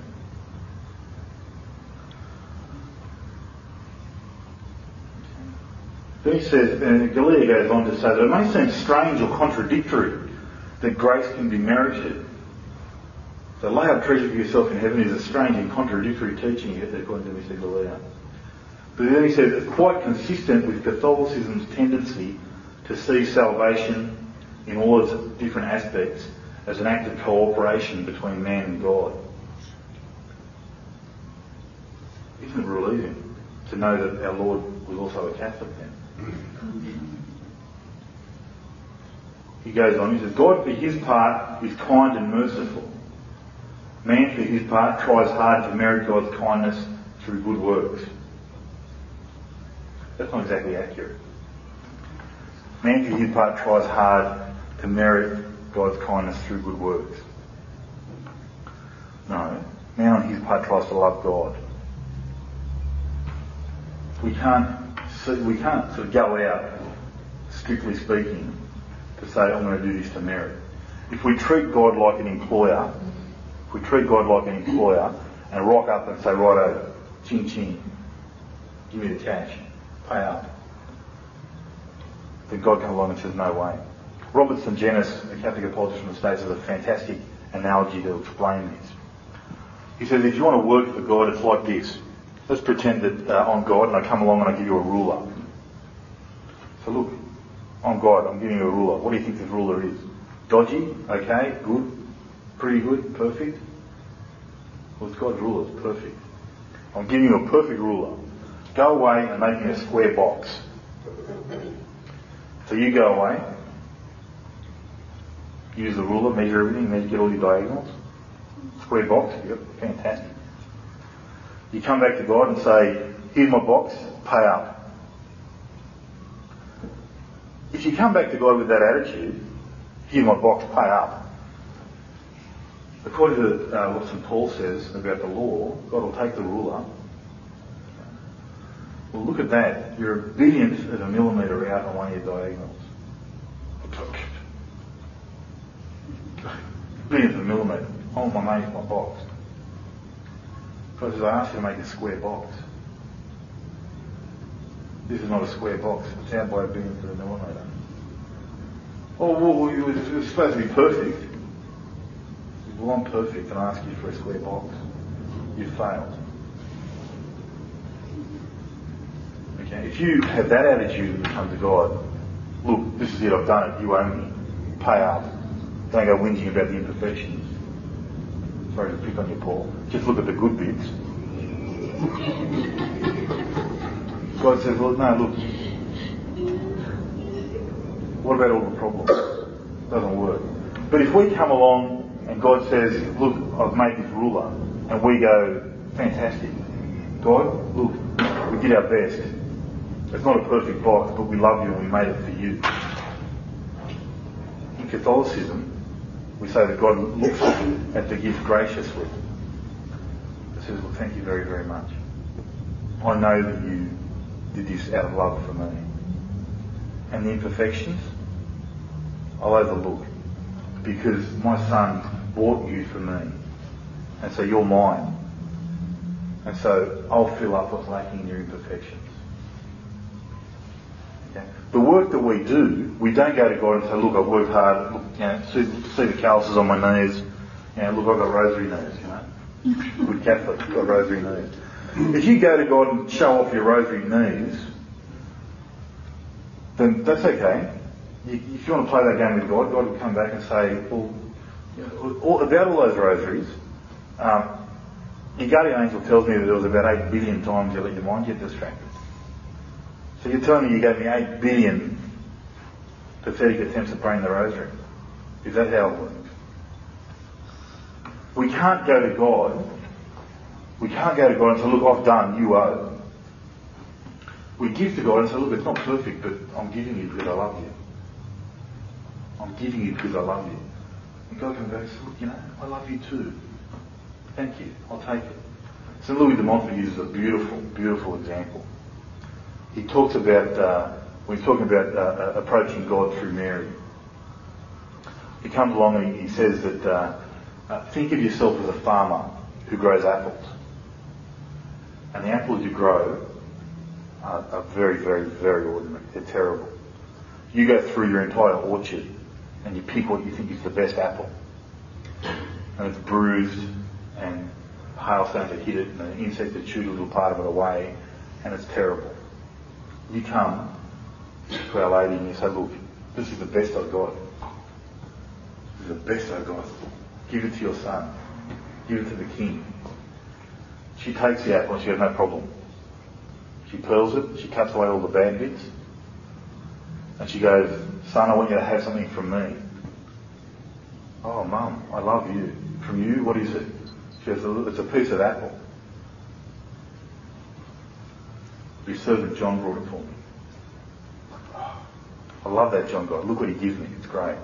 Then he says, and Galea goes on to say that it may seem strange or contradictory that grace can be merited. So lay up treasure for yourself in heaven is a strange and contradictory teaching, according to Mr. Galea. But then he says it's quite consistent with Catholicism's tendency to see salvation in all its different aspects as an act of cooperation between man and God. Isn't it relieving to know that our Lord was also a Catholic then? He goes on, he says, God for his part is kind and merciful. Man for his part tries hard to merit God's kindness through good works. That's not exactly accurate. Man, for his part, tries hard to merit God's kindness through good works. No. Man, on his part, tries to love God. We can't sort of go out, strictly speaking, to say, I'm going to do this to merit. If we treat God like an employer, and rock up and say, righto, ching ching, give me the cash. Pay up. Then God comes along and says, no way. Robertson Jennings, a Catholic apologist from the States, has a fantastic analogy to explain this. He says, if you want to work for God, it's like this. Let's pretend that I'm God and I come along and I give you a ruler. So look, I'm God, I'm giving you a ruler. What do you think this ruler is? Dodgy? Okay, good. Pretty good? Perfect? Well, it's God's ruler. It's perfect. I'm giving you a perfect ruler. Go away and make me a square box. So you go away, use the ruler, measure everything, measure, get all your diagonals. Square box, yep, fantastic. You come back to God and say, here's my box, pay up. If you come back to God with that attitude, here's my box, pay up. According to what St. Paul says about the law, God will take the ruler. Well, look at that. You're a billionth of a millimetre out on one of your diagonals. Billionth of a millimetre. Oh, my mate's my box. God says, I asked you to make a square box. This is not a square box. It's out by a billionth of a millimetre. Oh, well, it was supposed to be perfect. Well, I'm perfect and I ask you for a square box. You've failed. Okay, if you have that attitude and come to God, look, this is it, I've done it, you owe me. Pay up. Don't go whinging about the imperfections. Sorry to pick on you, Paul. Just look at the good bits. God says, well, no, look. What about all the problems? It doesn't work. But if we come along and God says, look, I've made this ruler. And we go, fantastic. God, look, we did our best. It's not a perfect box, but we love you and we made it for you. In Catholicism, we say that God looks at the gift graciously. He says, well, thank you very, very much. I know that you did this out of love for me. And the imperfections, I'll overlook. Because my son bought you for me, and so you're mine, and so I'll fill up what's lacking in your imperfections. Okay? The work that we do, we don't go to God and say, look, I've worked hard, look, you know, see the calluses on my knees, you know, look, I've got rosary knees, you know. Good Catholic, I've got rosary knees. If you go to God and show off your rosary knees, then that's okay. If you want to play that game with God, God will come back and say, well, about all those rosaries, your guardian angel tells me that there was about 8 billion times you let your mind get distracted. So you're telling me you gave me 8 billion pathetic attempts at praying the rosary. Is that how it works? We can't go to God. We can't go to God and say, look, I've done, you owe. We give to God and say, look, it's not perfect, but I'm giving you because I love you. I'm giving you because I love you. And God comes back and says, look, you know, I love you too. Thank you. I'll take it. St. Louis de Montfort uses a beautiful, beautiful example. He talks about, when he's talking about approaching God through Mary. He comes along and he says that, think of yourself as a farmer who grows apples. And the apples you grow are very, very, very ordinary. They're terrible. You go through your entire orchard and you pick what you think is the best apple. And it's bruised and hailstones have hit it and an insect has chewed a little part of it away and it's terrible. You come to Our Lady and you say, look, this is the best I've got. This is the best I've got. Give it to your son. Give it to the king. She takes the apple and she has no problem. She pearls it, she cuts away all the bad bits. And she goes, son, I want you to have something from me. Oh, mum, I love you. From you, what is it? She goes, it's a piece of apple. Your servant John brought it for me. Oh, I love that John guy. Look what he gives me. It's great.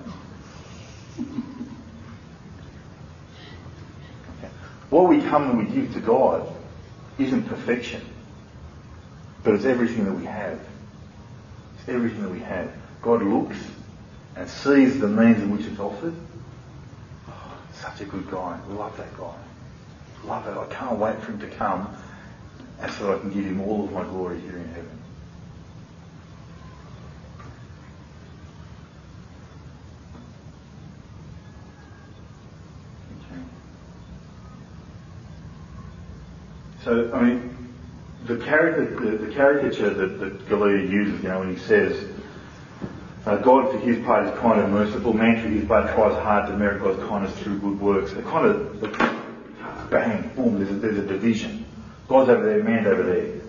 Okay. What we come and we give to God isn't perfection, but it's everything that we have. Everything that we have. God looks and sees the means in which it's offered. Oh, such a good guy. We love that guy. Love it. I can't wait for him to come and so that I can give him all of my glory here in heaven. Okay. So, I mean, the caricature that Galea uses, you know, when he says, God for his part is kind and merciful, man for his part tries hard to merit God's kindness through good works. It kind of, bang, boom, there's a division. God's over there, man's over there. You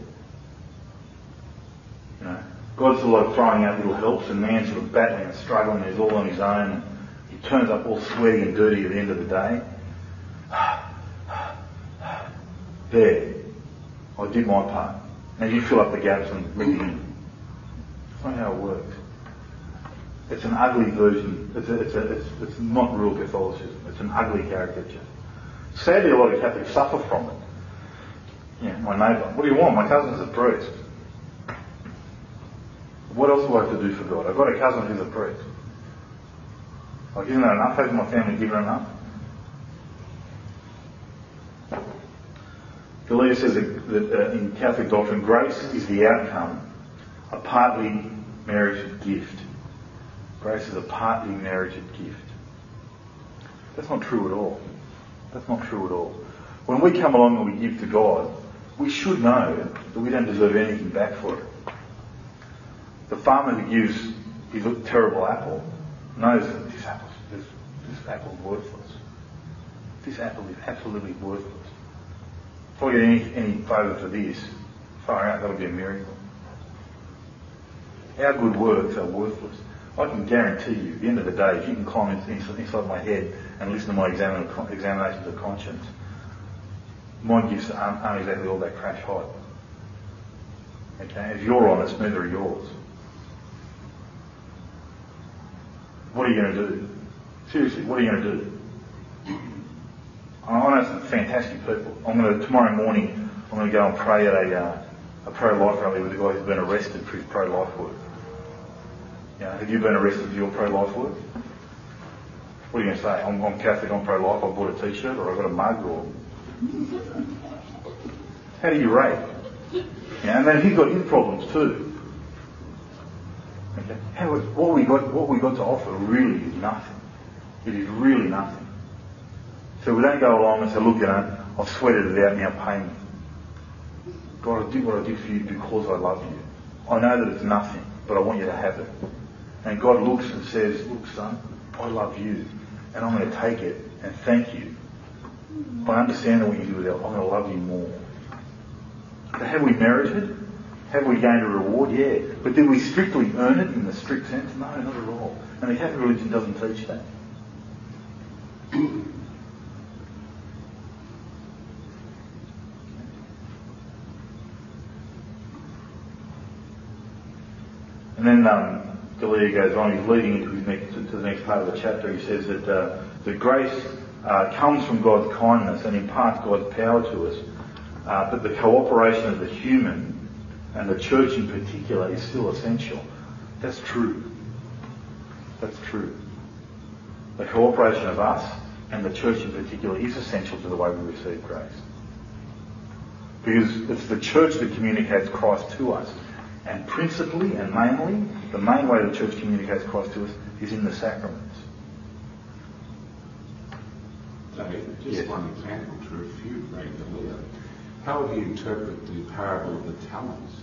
know, God's sort of like throwing out little helps and man's sort of battling and struggling, he's all on his own. He turns up all sweaty and dirty at the end of the day. There, I did my part. And you fill up the gaps and bring in. That's not how it works. It's an ugly version. It's not real Catholicism. It's an ugly caricature. Sadly, a lot of Catholics suffer from it. Yeah, my neighbour. What do you want? My cousin's a priest. What else do I have to do for God? I've got a cousin who's a priest. Like, isn't that enough? Hasn't my family given enough? Galea says that in Catholic doctrine, grace is the outcome, a partly merited gift. Grace is a partly merited gift. That's not true at all. That's not true at all. When we come along and we give to God, we should know that we don't deserve anything back for it. The farmer who gives his terrible apple knows that this apple is worthless. This apple is absolutely worthless. If I get any favour for this, far out, that'll be a miracle. Our good works are worthless. I can guarantee you, at the end of the day, if you can climb inside my head and listen to my examinations of conscience, my gifts aren't exactly all that crash height. Okay? If you're honest, neither are yours. What are you going to do? Seriously, what are you going to do? I know some fantastic people. Tomorrow morning, I'm going to go and pray at a pro-life rally with a guy who's been arrested for his pro-life work. You know, have you been arrested for your pro-life work? What are you going to say? I'm Catholic, I'm pro-life, I bought a t-shirt or I got a mug or... How do you rate? Yeah, and then he's got his problems too. Okay. What we got to offer really is nothing. It is really nothing. So we don't go along and say, look, you know, I've sweated it out, now pay me. God, I did what I did for you because I love you. I know that it's nothing, but I want you to have it. And God looks and says, look, son, I love you, and I'm going to take it and thank you. I understand what you do with it. I'm going to love you more. So have we merited? Have we gained a reward? Yeah. But did we strictly earn it in the strict sense? No, not at all. And the Catholic religion doesn't teach that. And then Galea goes on, he's leading into to the next part of the chapter. He says that the grace comes from God's kindness and imparts God's power to us, but the cooperation of the human, and the church in particular, is still essential. That's true. That's true. The cooperation of us and the church in particular is essential to the way we receive grace. Because it's the church that communicates Christ to us. And principally and mainly, the main way the church communicates Christ to us is in the sacraments. David, just one example to refute Ray Galea. How would you interpret the parable of the talents?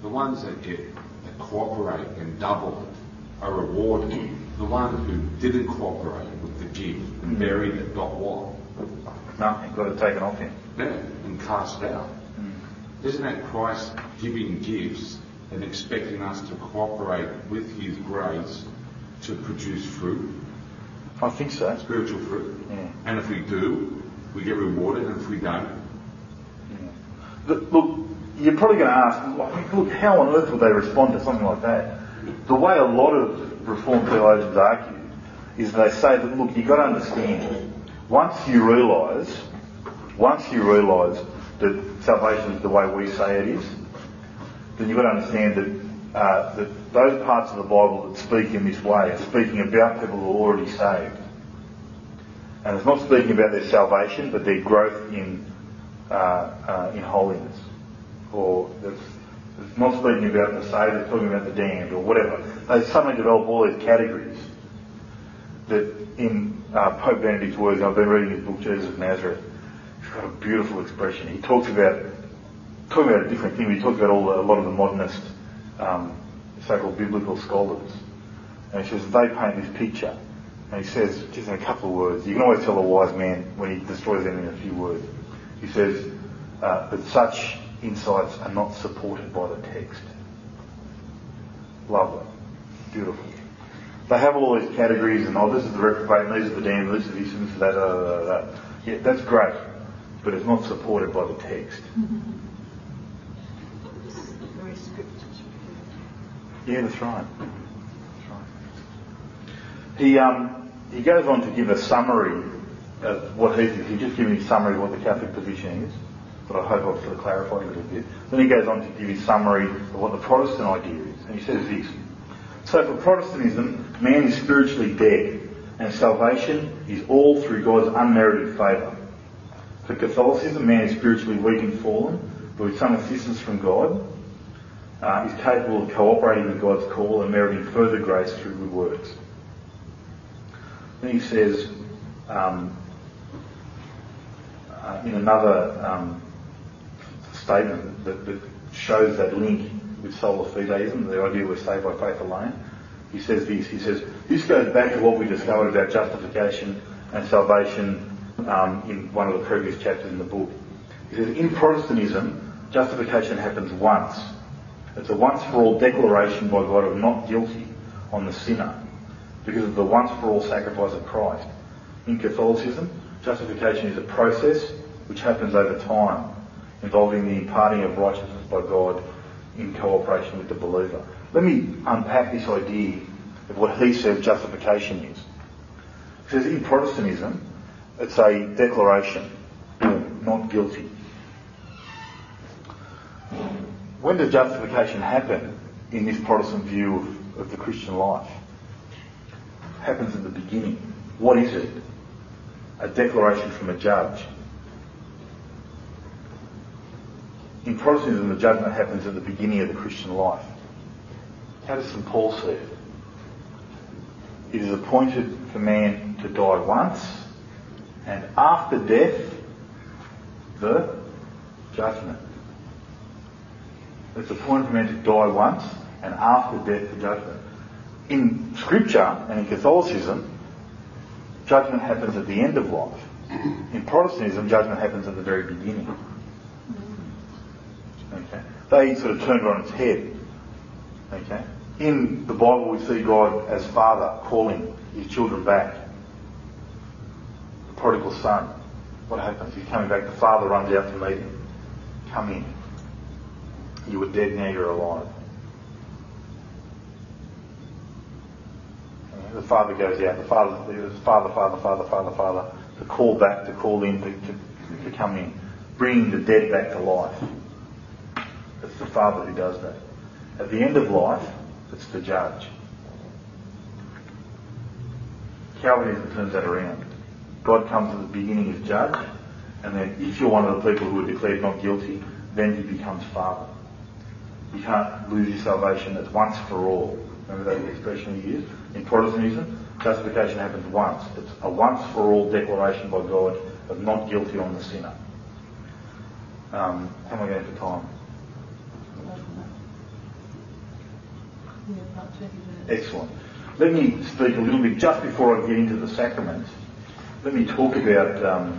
The ones that cooperate and double it are rewarded. The one who didn't cooperate with the gift and buried it got what? Nothing, got it taken off him. Yeah, and cast out. Isn't that Christ giving gifts and expecting us to cooperate with his grace to produce fruit? I think so. Spiritual fruit. Yeah. And if we do, we get rewarded, and if we don't... Yeah. Look, you're probably going to ask, look, how on earth would they respond to something like that? The way a lot of Reformed theologians argue is they say that, look, you've got to understand, once you realise that salvation is the way we say it is, then you've got to understand that those parts of the Bible that speak in this way are speaking about people who are already saved. And it's not speaking about their salvation, but their growth in holiness. Or it's not speaking about the saved, it's talking about the damned, or whatever. They suddenly develop all these categories that in Pope Benedict's words, I've been reading his book, Jesus of Nazareth, got a beautiful expression. He talks about a different thing. He talks about a lot of the modernist so-called biblical scholars. And he says, they paint this picture. And he says, just in a couple of words, you can always tell a wise man when he destroys them in a few words. He says, but such insights are not supported by the text. Lovely. Beautiful. They have all these categories and, oh, this is the reprobate and these are the damned, this is this and that, that. Yeah, that's great, but it's not supported by the text. Very scripted. Yeah, that's right. He goes on to give a summary of what he thinks. He's just giving a summary of what the Catholic position is, but I hope I've sort of clarified a little bit. Then he goes on to give his summary of what the Protestant idea is, and he says this. So for Protestantism, man is spiritually dead, and salvation is all through God's unmerited favour. For Catholicism, man is spiritually weak and fallen, but with some assistance from God, is capable of cooperating with God's call and meriting further grace through good works. Then he says, in another statement that shows that link with sola fideism, the idea we're saved by faith alone, he says this. He says, this goes back to what we discovered about justification and salvation in one of the previous chapters in the book. He says, in Protestantism, justification happens once. It's a once-for-all declaration by God of not guilty on the sinner, because of the once-for-all sacrifice of Christ. In Catholicism, justification is a process which happens over time, involving the imparting of righteousness by God in cooperation with the believer. Let me unpack this idea of what he says justification is. He says in Protestantism, it's a declaration, not guilty. When does justification happen in this Protestant view of the Christian life? Happens at the beginning. What is it? A declaration from a judge. In Protestantism, the judgment happens at the beginning of the Christian life. How does St. Paul say it? It is appointed for man to die once, and after death, the judgment. It's appointed for man to die once, and after death, the judgment. In Scripture and in Catholicism, judgment happens at the end of life. In Protestantism, judgment happens at the very beginning. Okay. They sort of turned it on its head. Okay. In the Bible, we see God as Father calling his children back. The prodigal son. What happens? He's coming back. The father runs out to meet him. Come in. You were dead, now you're alive. The father goes out. The father. The call back, the call in, to come in. Bringing the dead back to life. It's the father who does that. At the end of life, it's the judge. Calvinism turns that around. God comes at the beginning as judge, and then if you're one of the people who are declared not guilty, then he becomes father. You can't lose your salvation. It's once for all. Remember that expression he used? In Protestantism, justification happens once. It's a once-for-all declaration by God of not guilty on the sinner. How am I going for time? Excellent. Let me speak a little bit, just before I get into the sacraments, let me talk about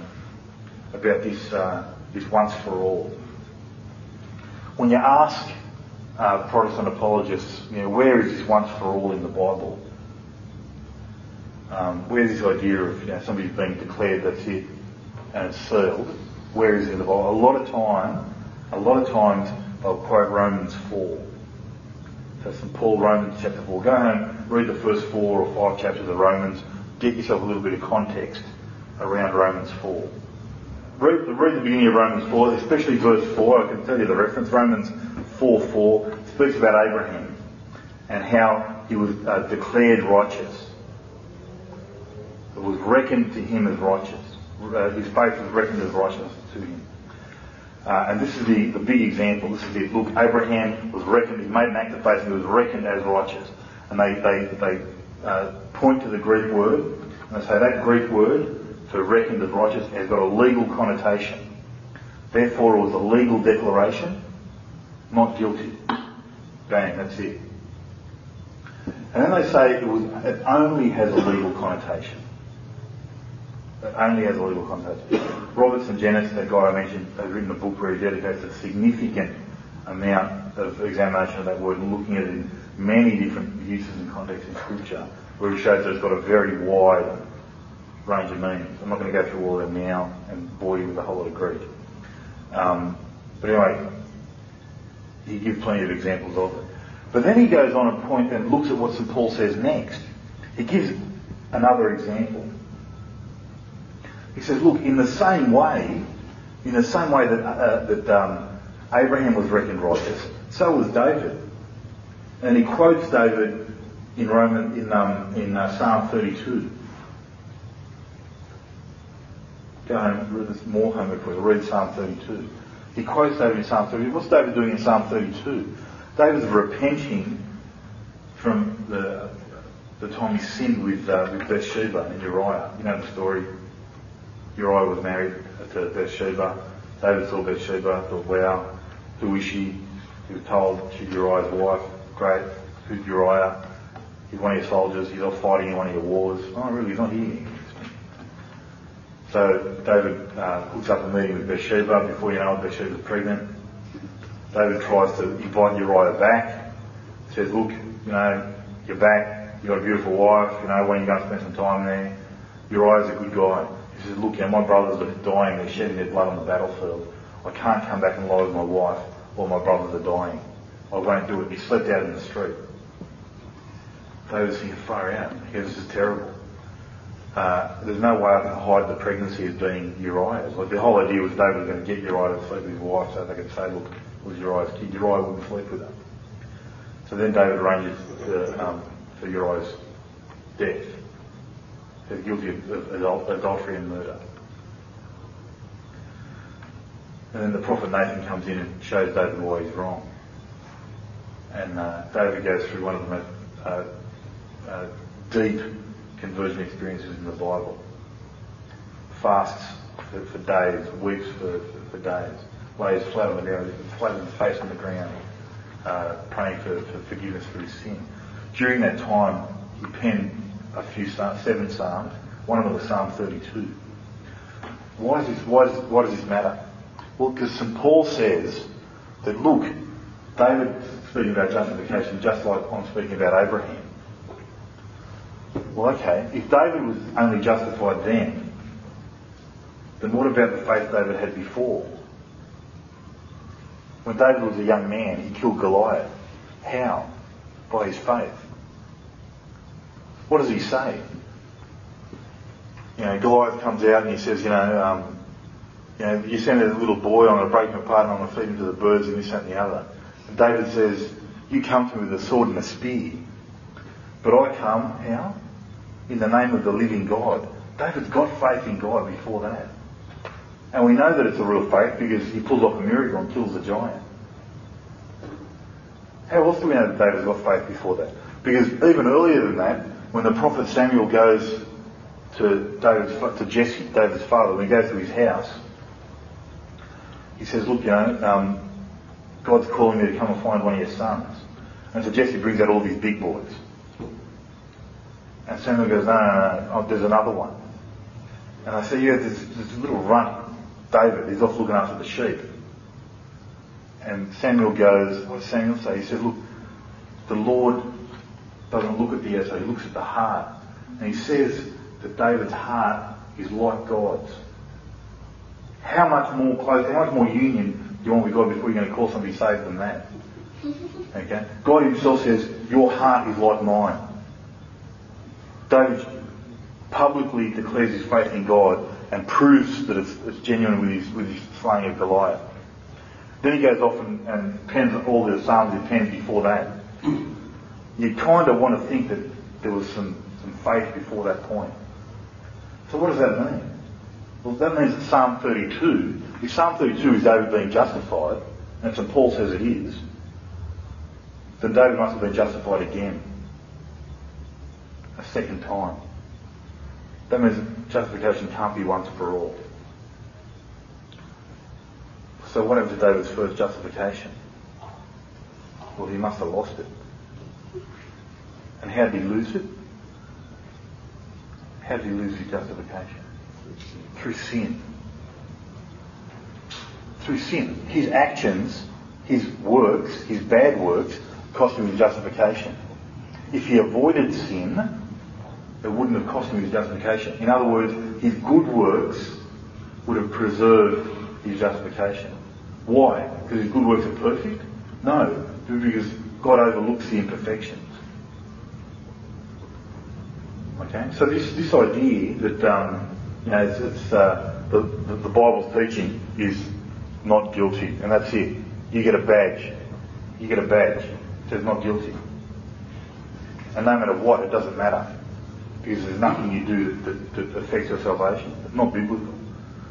this once-for-all. When you ask Protestant apologists, where is this once-for-all in the Bible? Where's this idea of somebody's being declared that's it and it's sealed? Where is it in the Bible? A lot of times they'll quote Romans 4. So St. Paul, Romans chapter 4. Go home, read the first 4 or 5 chapters of Romans, get yourself a little bit of context around Romans 4. Read the beginning of Romans 4, especially verse 4. I can tell you the reference. Romans 4:4 speaks about Abraham and how he was declared righteous. It was reckoned to him as righteous. His faith was reckoned as righteous to him. And this is the big example. This is it. Look, Abraham was reckoned, he made an act of faith and he was reckoned as righteous. And they point to the Greek word and they say that Greek word so reckoned as righteous has got a legal connotation. Therefore, it was a legal declaration, not guilty. Bang, that's it. And then they say it only has a legal connotation. It only has a legal connotation. Robertson Jennings, that guy I mentioned, has written a book where he dedicates a significant amount of examination of that word and looking at it in many different uses and contexts in Scripture, where he shows that it's got a very wide range of meanings. I'm not going to go through all of them now and bore you with a whole lot of Greek. But anyway, he gives plenty of examples of it. But then he goes on and point and looks at what St. Paul says next. He gives another example. He says, look, in the same way that Abraham was reckoned righteous, so was David. And he quotes David in Psalm 32. Go home, read this more homework. Read Psalm 32. He quotes David in Psalm 32. What's David doing in Psalm 32? David's repenting from the time he sinned with Bathsheba and Uriah. You know the story. Uriah was married to Bathsheba. David saw Bathsheba, thought, wow, who is she? He was told she's Uriah's wife. Great. Who's Uriah? He's one of your soldiers. He's off fighting in one of your wars. Oh, really? He's not here. So David hooks up a meeting with Bathsheba. Before you know it, Bathsheba's pregnant. David tries to invite Uriah back. Says, look, you're back. You've got a beautiful wife. When you're going to spend some time there. Uriah's a good guy. He says, look, my brothers are dying. They're shedding their blood on the battlefield. I can't come back and lie with my wife or my brothers are dying. I won't do it. He slept out in the street. David's thinking, far out. This is terrible. There's no way I can hide the pregnancy as being Uriah's. Like the whole idea was David was going to get Uriah to sleep with his wife so they could say, look, it was Uriah's kid. Uriah wouldn't sleep with her. So then David arranges for Uriah's death. He's guilty of adultery and murder. And then the prophet Nathan comes in and shows David why he's wrong. And David goes through one of the most deep conversion experiences in the Bible. Fasts for days, weeps for days, lays flat on the face on the ground, praying for forgiveness for his sin. During that time, he penned seven psalms. One of them was Psalm 32. Why does this matter? Well, because St. Paul says that, look, David speaking about justification just like I'm speaking about Abraham. Well, okay, if David was only justified then what about the faith David had before? When David was a young man, he killed Goliath. How? By his faith. What does he say? Goliath comes out and he says, you send a little boy, I'm going to break him apart and I'm going to feed him to the birds and this, that and the other. And David says, you come to me with a sword and a spear. But I come, how? In the name of the living God. David's got faith in God before that. And we know that it's a real faith because he pulls off a miracle and kills a giant. How else do we know that David's got faith before that? Because even earlier than that, when the prophet Samuel goes to Jesse, David's father, when he goes to his house, he says, look, God's calling me to come and find one of your sons. And so Jesse brings out all these big boys. And Samuel goes, no, oh, there's another one. And I say, this little runt, David, he's off looking after the sheep. And Samuel goes, what does Samuel say? He says, look, the Lord doesn't look at the outside, he looks at the heart. And he says that David's heart is like God's. How much more union do you want with God before you're going to call somebody saved than that? Okay? God himself says, your heart is like mine. David publicly declares his faith in God and proves that it's genuine with his slaying of Goliath. Then he goes off and pens all the psalms he penned before that. You kind of want to think that there was some faith before that point. So what does that mean? Well, that means that Psalm 32, if Psalm 32 is David being justified, and St. Paul says it is, then David must have been justified again. A second time. That means justification can't be once for all. So what happened to David's first justification? Well, he must have lost it. And how did he lose it? How did he lose his justification? Through sin. Through sin. His actions, his works, his bad works, cost him his justification. If he avoided sin, it wouldn't have cost him his justification. In other words, his good works would have preserved his justification. Why? Because his good works are perfect? No, because God overlooks the imperfections. Okay? So this idea that the Bible's teaching is not guilty, and that's it. You get a badge. You get a badge. It says not guilty. And no matter what, it doesn't matter. Because there's nothing you do that affects your salvation. It's not biblical.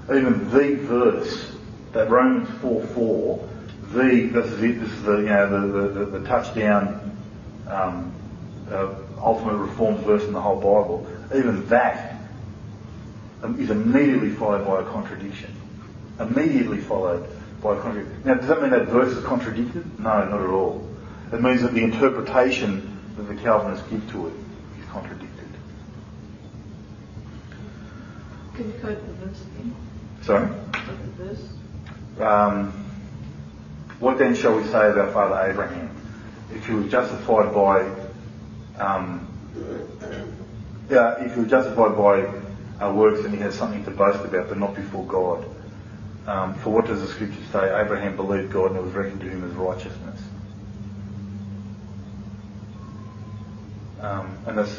Even the verse, that Romans 4:4, this is the touchdown ultimate reformed verse in the whole Bible, even that is immediately followed by a contradiction. Immediately followed by a contradiction. Now, does that mean that verse is contradicted? No, not at all. It means that the interpretation that the Calvinists give to it is contradicted. Can you quote the verse again? Sorry? What the verse? What then shall we say of our father Abraham? If he was justified by works, then he has something to boast about, but not before God. For what does the scripture say? Abraham believed God and it was reckoned to him as righteousness. And that's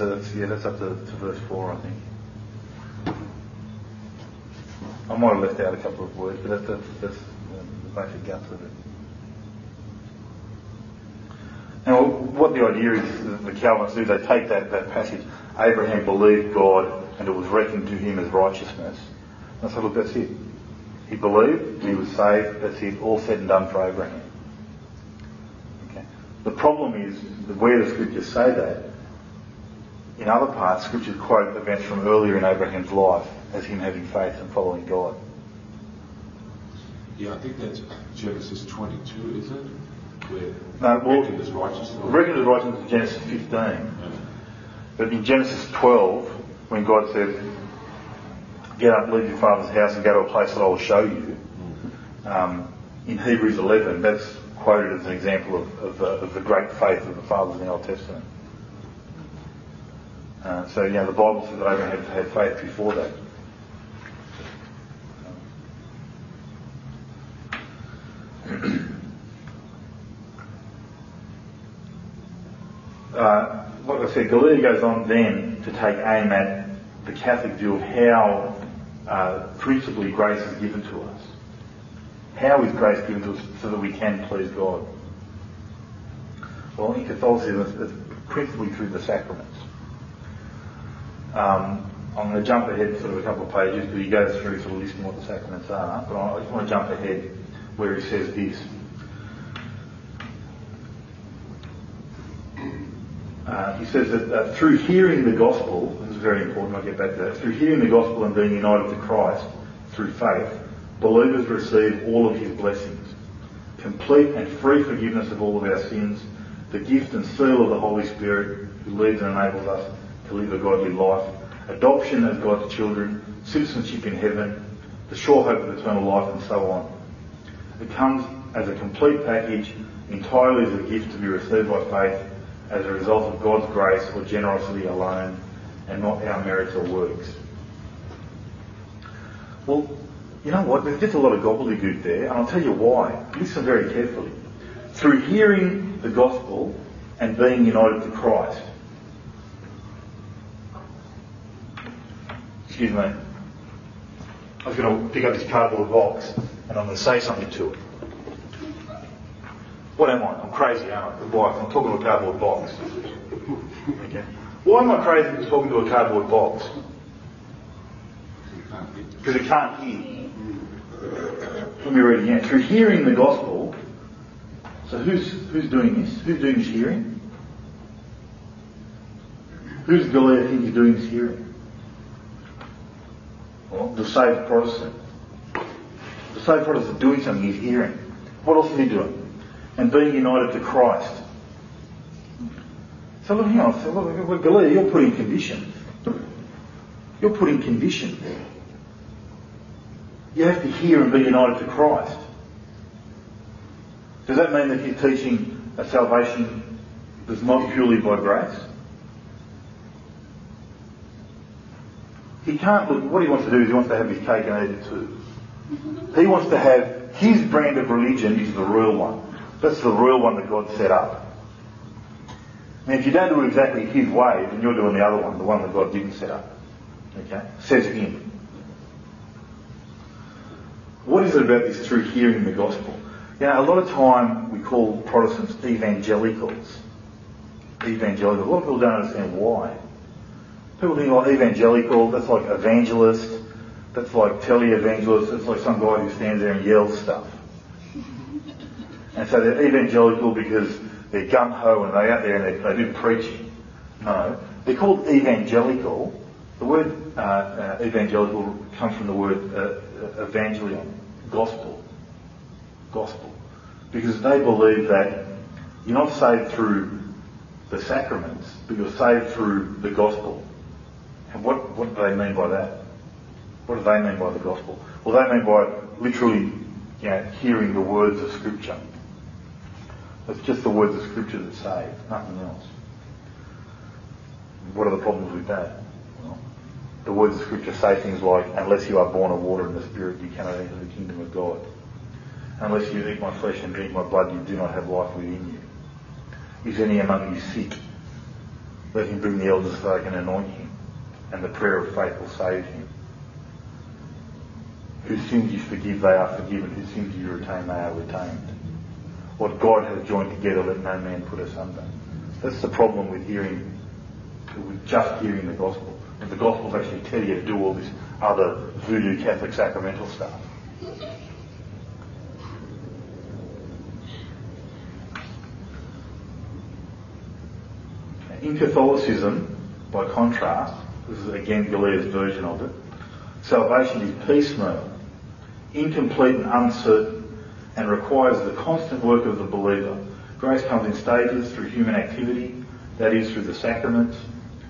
up to verse 4, I think. I might have left out a couple of words, but that's the basic guts of it. Now, what the idea is that the Calvinists do, they take that passage, Abraham believed God and it was reckoned to him as righteousness. And I said, look, that's it. He believed, he was saved, that's it, all said and done for Abraham. Okay. The problem is that where the scriptures say that, in other parts, scriptures quote events from earlier in Abraham's life as him having faith and following God. Yeah, I think that's Genesis 22, is it? Where reckoned as righteousness. Reckoned as righteousness in Genesis 15. Yeah. But in Genesis 12, when God said, get up, leave your father's house and go to a place that I will show you, in Hebrews 11, that's quoted as an example of the great faith of the fathers in the Old Testament. The Bible says that Abraham had faith before that. Like I said, Galea goes on then to take aim at the Catholic view of how principally grace is given to us. How is grace given to us so that we can please God? Well, in Catholicism, it's principally through the sacraments. I'm going to jump ahead sort of a couple of pages, but he goes through sort of listing what the sacraments are. But I just want to jump ahead where he says this. He says that through hearing the gospel, this is very important, I'll get back to that, through hearing the gospel and being united to Christ through faith, believers receive all of his blessings, complete and free forgiveness of all of our sins, the gift and seal of the Holy Spirit who leads and enables us to live a godly life, adoption as God's children, citizenship in heaven, the sure hope of eternal life, and so on. It comes as a complete package, entirely as a gift to be received by faith, as a result of God's grace or generosity alone, and not our merits or works. Well, you know what? There's just a lot of gobbledygook there, and I'll tell you why. Listen very carefully. Through hearing the gospel and being united to Christ. Excuse me. I was going to pick up this cardboard box and I'm going to say something to it. What am I? I'm crazy, aren't I? Why? I'm talking to a cardboard box. Okay. Why am I crazy for talking to a cardboard box? Because it can't hear. Let me read again. Through hearing the gospel. So who's doing this? Who's doing this hearing? Who's Galea think is doing this hearing? Decide person. Decide for us is doing something. He's hearing. What else is he doing? And being united to Christ. So look, hang on. So look, Galea, you're putting condition. You're putting condition. You have to hear and be united to Christ. Does that mean that he's teaching a salvation that's not purely by grace? He can't look. What he wants to do is he wants to have his cake and eat it too. He wants to have his brand of religion is the real one. That's the real one that God set up. And if you don't do it exactly his way, then you're doing the other one, the one that God didn't set up. Okay? Says him. What is it about this through hearing the gospel? You know, a lot of time we call Protestants evangelicals. Evangelicals. A lot of people don't understand why. People think like evangelical, that's like evangelist, that's like tele-evangelist, that's like some guy who stands there and yells stuff. And so they're evangelical because they're gung-ho and they're out there and they do preaching. No. They're called evangelical. The word evangelical comes from the word evangelion, gospel. Because they believe that you're not saved through the sacraments, but you're saved through the gospel. And what do they mean by that? What do they mean by the gospel? Well, they mean by literally, you know, hearing the words of Scripture. It's just the words of Scripture that save, nothing else. What are the problems with that? Well, the words of Scripture say things like, unless you are born of water and the Spirit, you cannot enter the kingdom of God. Unless you eat my flesh and drink my blood, you do not have life within you. Is any among you sick? Let him bring the elders so they can anoint him, and the prayer of faith will save him. Whose sins you forgive, they are forgiven. Whose sins you retain, they are retained. What God has joined together, let no man put asunder. That's the problem with hearing, with just hearing the gospel. And the gospels actually tell you to do all this other voodoo Catholic sacramental stuff. In Catholicism, by contrast, this is again Galea's version of it, salvation is piecemeal, incomplete and uncertain, and requires the constant work of the believer. Grace comes in stages through human activity, that is, through the sacraments,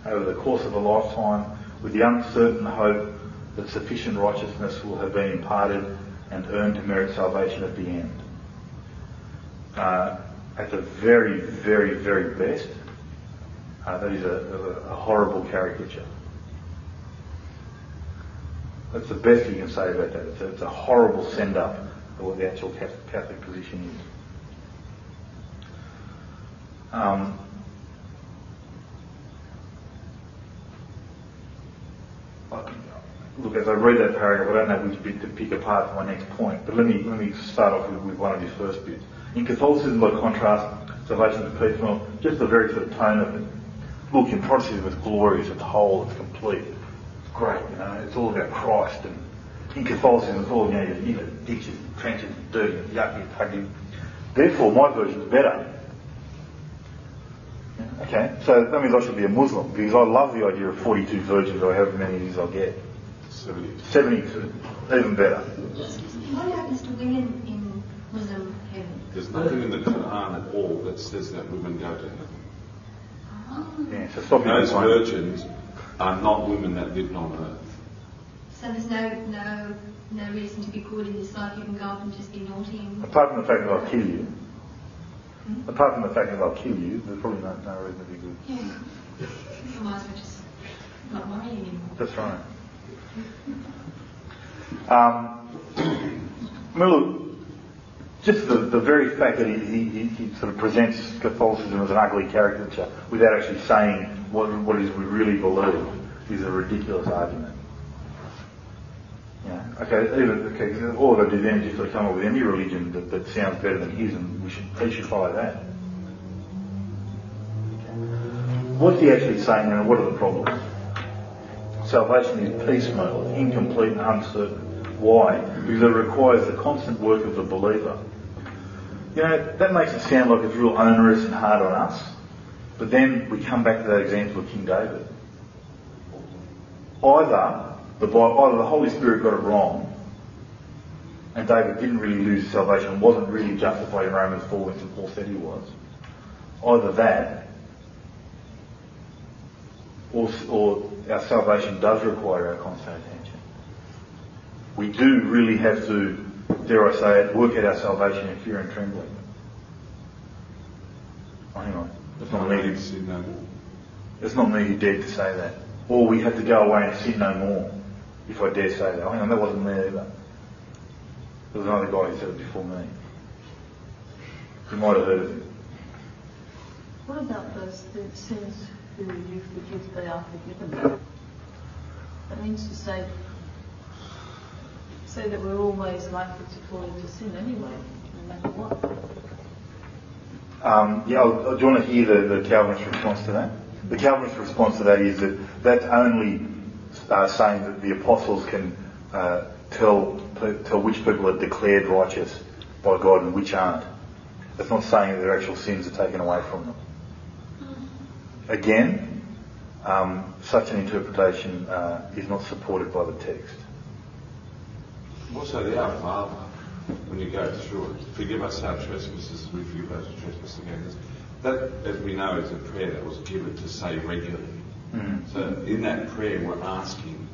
over the course of a lifetime, with the uncertain hope that sufficient righteousness will have been imparted and earned to merit salvation at the end. At the very, very, very best, that is a horrible caricature. That's the best you can say about that. It's a horrible send-up of what the actual Catholic position is. Look, as I read that paragraph, I don't know which bit to pick apart for my next point, but let me start off with one of your first bits. In Catholicism, by contrast, salvation is piecemeal, just the very sort of tone of it. Look, in Protestantism, it's glorious, it's whole, it's complete. Great, you know, it's all about Christ, and in Catholicism it's all, you know, you get ditches and trenches and dirty and yucky and huggy. Therefore, my version's better. Okay, so that means I should be a Muslim, because I love the idea of 42 virgins or however many it is I'll get. 72. Even better. What happens to women in Muslim heaven? There's nothing in the Quran at all that says that women go to heaven. Oh. Yeah, so stop those virgins are not women that lived on earth. So there's no reason to be good in this life. You can go up and just be naughty. And apart from the fact that I'll kill you. Hmm? Apart from the fact that I'll kill you, there's probably no reason to be good. Yeah. You might as well just not worry anymore. That's right. Look, just the very fact that he sort of presents Catholicism as an ugly caricature without actually saying what it is we really believe is a ridiculous argument. Yeah. Okay. All I've got to do then is just come up with any religion that sounds better than his, and he should follow that. What's he actually saying there, and what are the problems? Salvation is piecemeal, incomplete, and uncertain. Why? Because it requires the constant work of the believer. You know, that makes it sound like it's real onerous and hard on us. But then we come back to that example of King David. Either the Bible, either the Holy Spirit got it wrong, and David didn't really lose salvation, wasn't really justified in Romans 4 when St. Paul said he was. Either that, or our salvation does require our constant attention. We do really have to, dare I say it, work at our salvation in fear and trembling. Oh, hang on. It's not needed. It's not me who dared to say that. Or we have to go away and sin no more, if I dare say that. Oh, hang on, that wasn't me either. There was another guy who said it before me. You might have heard of him. What about those sins who you forgive, they are forgiven? That means to say that we're always likely to fall into sin anyway, no matter what. Do you want to hear the Calvinist response to that? The Calvinist response to that is that that's only saying that the apostles can tell which people are declared righteous by God and which aren't. It's not saying that their actual sins are taken away from them. Again, such an interpretation is not supported by the text. Also, the Our Father, when you go through it, forgive us our trespasses as we forgive those who trespass against us. That, as we know, is a prayer that was given to say regularly. Mm. So in that prayer, we're asking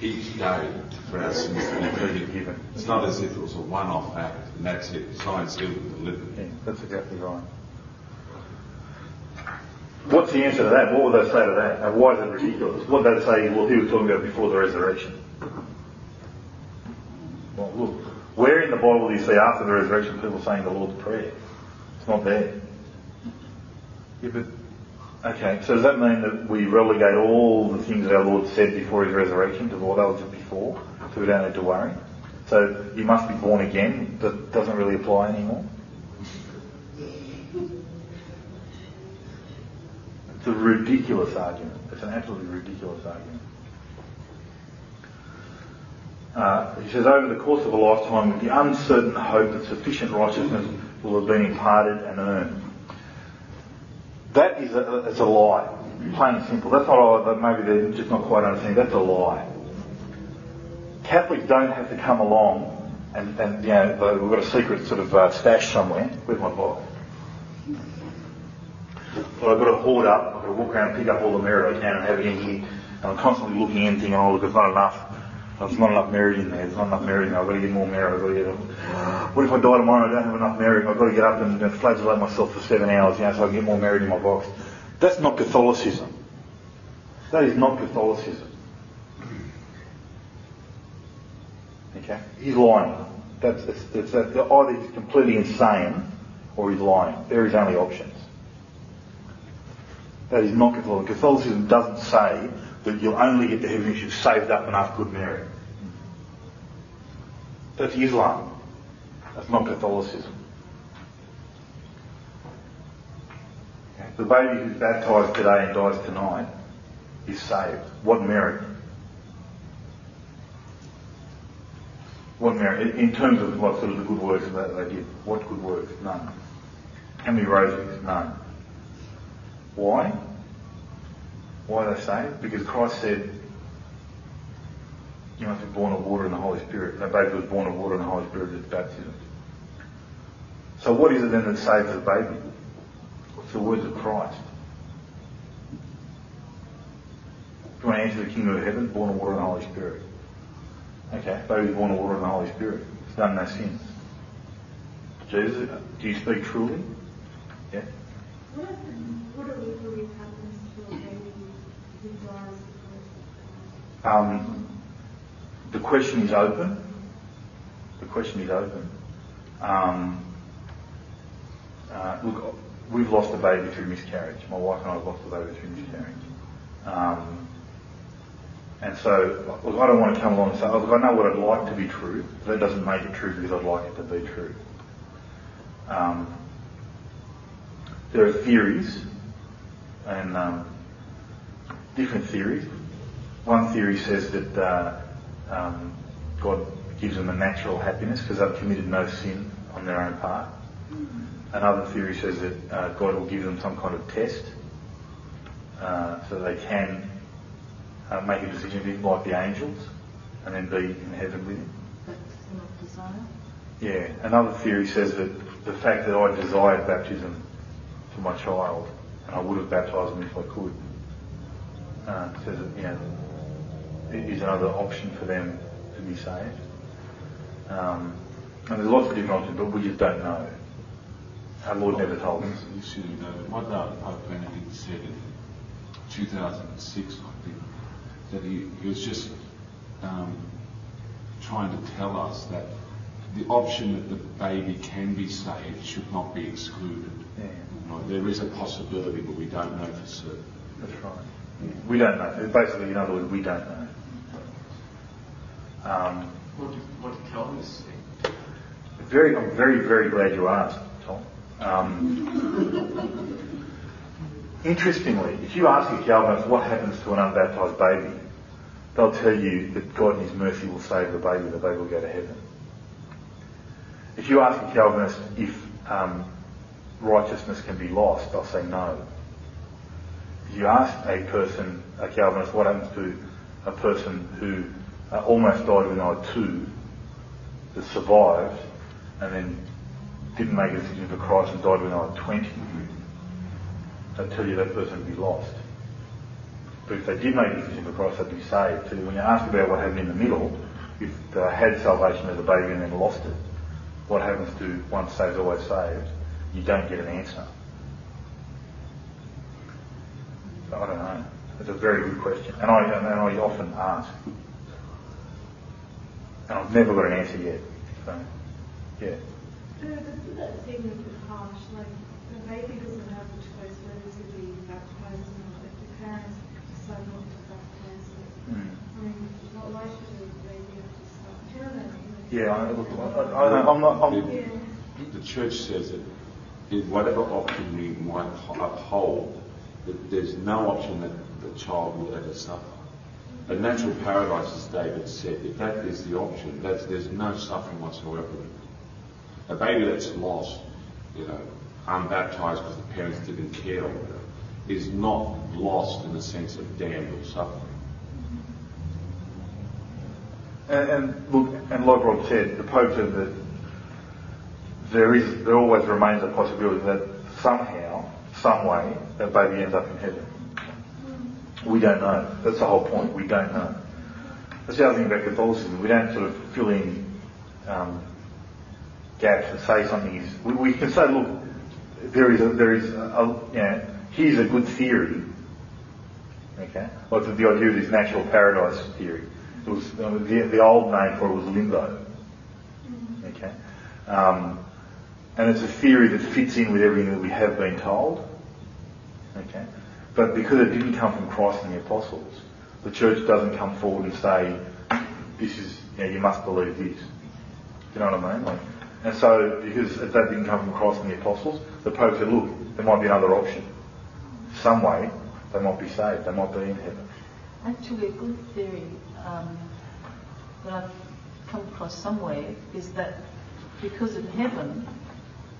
each day for our sins to be forgiven. It's not as if it was a one-off act and that's it. Signed, sealed and delivered. Yeah, that's exactly right. What's the answer to that? What would they say to that? And why is it ridiculous? What would they say? Well, he was talking about before the resurrection. Well, look, where in the Bible do you see after the resurrection people saying the Lord's Prayer? It's not there. Yeah, but, okay, so does that mean that we relegate all the things that our Lord said before his resurrection to what they were just before, so we don't have to worry? So you must be born again, that doesn't really apply anymore? It's a ridiculous argument. It's an absolutely ridiculous argument. He says, over the course of a lifetime, with the uncertain hope that sufficient righteousness will have been imparted and earned. That is it's a lie, plain and simple. That's not, maybe they're just not quite understanding, that's a lie. Catholics don't have to come along and you know, we've got a secret sort of stash somewhere. Where's my Bible? But I've got to hoard up, I've got to walk around and pick up all the merit I can and have it in here. And I'm constantly looking in thinking, oh, look, it's not enough. There's not enough merit in there. There's not enough merit in there. I've got to get more merit. I've got to get what if I die tomorrow and I don't have enough merit? I've got to get up and flagellate myself for 7 hours, you know, so I can get more merit in my box. That's not Catholicism. That is not Catholicism. Okay? He's lying. Either he's completely insane or he's lying. There is only options. That is not Catholicism. Catholicism doesn't say that you'll only get to heaven if you've saved up enough good merit. That's Islam. That's not Catholicism. Okay. The baby who's baptised today and dies tonight is saved. What merit? What merit? In terms of what sort of the good works that they did. What good works? None. How many rosaries? None. Why? Why are they saved? Because Christ said, you must be born of water and the Holy Spirit. That baby was born of water and the Holy Spirit is baptism. So what is it then that saves the baby? It's the words of Christ. Do you want to enter the kingdom of heaven? Born of water and the Holy Spirit. Okay, baby's born of water and the Holy Spirit. It's done no sins. Jesus, do you speak truly? Yeah. The question is open. The question is open. Look, we've lost a baby through miscarriage. My wife and I have lost a baby through miscarriage. And so, look, I don't want to come along and say, oh, look, I know what I'd like to be true, but that doesn't make it true because I'd like it to be true. There are theories and different theories. One theory says that God gives them a natural happiness because they've committed no sin on their own part. Another theory says that God will give them some kind of test so they can make a decision like the angels. and then be in heaven with him. That's not desire. Yeah. Another theory says that the fact that I desired baptism for my child, and I would have baptised him if I could, says that, you know, it is another option for them to be saved. And there's lots of different options, but we just don't know. Our Lord never told us. Excuse me, David. What Pope Benedict said in 2006, I think, that he was just trying to tell us that the option that the baby can be saved should not be excluded. Yeah. Right? There is a possibility, but we don't know for certain. That's right. Yeah. We don't know. Basically, in other words, we don't know. What did Calvin say? I'm very, very glad you asked, Tom. Interestingly, if you ask a Calvinist what happens to an unbaptised baby, they'll tell you that God in his mercy will save the baby will go to heaven. If you ask a Calvinist if righteousness can be lost, they'll say no. If you ask a Calvinist, what happens to a person who almost died when I was 2, that survived and then didn't make a decision for Christ and died when I was 20, they'll tell you that person would be lost. But if they did make a decision for Christ, they'd be saved. So when you ask about what happened in the middle, if they had salvation as a baby and then lost it, what happens to once saved, always saved? You don't get an answer. So I don't know. It's a very good question. And I often ask. And I've never got an answer yet. So, yeah. No, doesn't that seem a bit harsh? Like, the baby doesn't have a choice whether to be baptised or not. If the parents decide not to baptise it, I mean, why should the baby have to start? Do you know what I mean? Yeah, the church says that in whatever option we might uphold, that there's no option that the child will ever suffer. A natural paradise, as David said, if that is the option, there's no suffering whatsoever. A baby that's lost, you know, unbaptised because the parents didn't care, is not lost in the sense of damned or suffering. And look, and like Rob said, the Pope said that there always remains a possibility that somehow, some way, that baby ends up in heaven. We don't know. That's the whole point. We don't know. That's the other thing about Catholicism. We don't sort of fill in gaps and say something is. We can say, look, there is a, you know, here's a good theory. Okay, like the idea of this natural paradise theory. It was the old name for it was limbo. Okay, and it's a theory that fits in with everything that we have been told. Okay. But because it didn't come from Christ and the apostles, the church doesn't come forward and say, "This is, you know, you must believe this." You know what I mean? Like, and so, because that didn't come from Christ and the apostles, the Pope said, "Look, there might be another option. Some way, they might be saved. They might be in heaven." Actually, a good theory that I've come across somewhere is that because in heaven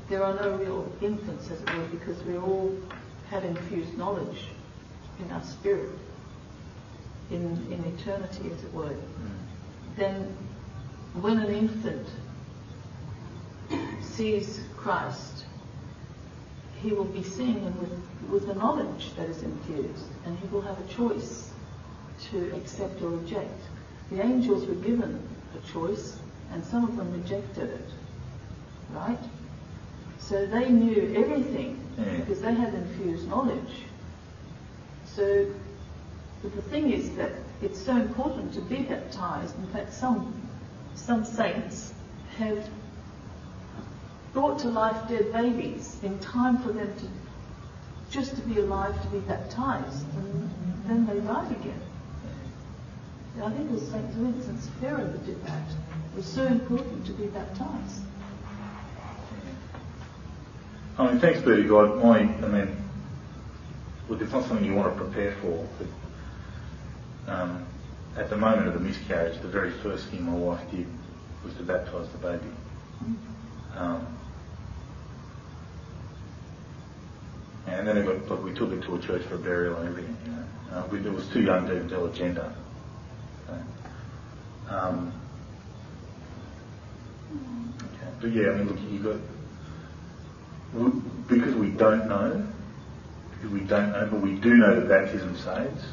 there are no real infants, as it were, because we're all had infused knowledge in our spirit, in eternity, as it were, then when an infant sees Christ, he will be seeing him with the knowledge that is infused, and he will have a choice to accept or reject. The angels were given a choice, and some of them rejected it, right? So they knew everything because they had infused knowledge. So, but the thing is that it's so important to be baptized. In fact, some saints have brought to life dead babies in time for them to just to be alive to be baptized, and then they died again. And I think it was St. Vincent's Ferrer that did that. It was so important to be baptized. I mean, thanks be to God, look, it's not something you want to prepare for, but at the moment of the miscarriage, the very first thing my wife did was to baptise the baby. And then we took it to a church for a burial and everything, you know. It was too young to even tell a gender. So, But yeah, I mean, look, because we don't know, but we do know that baptism saves,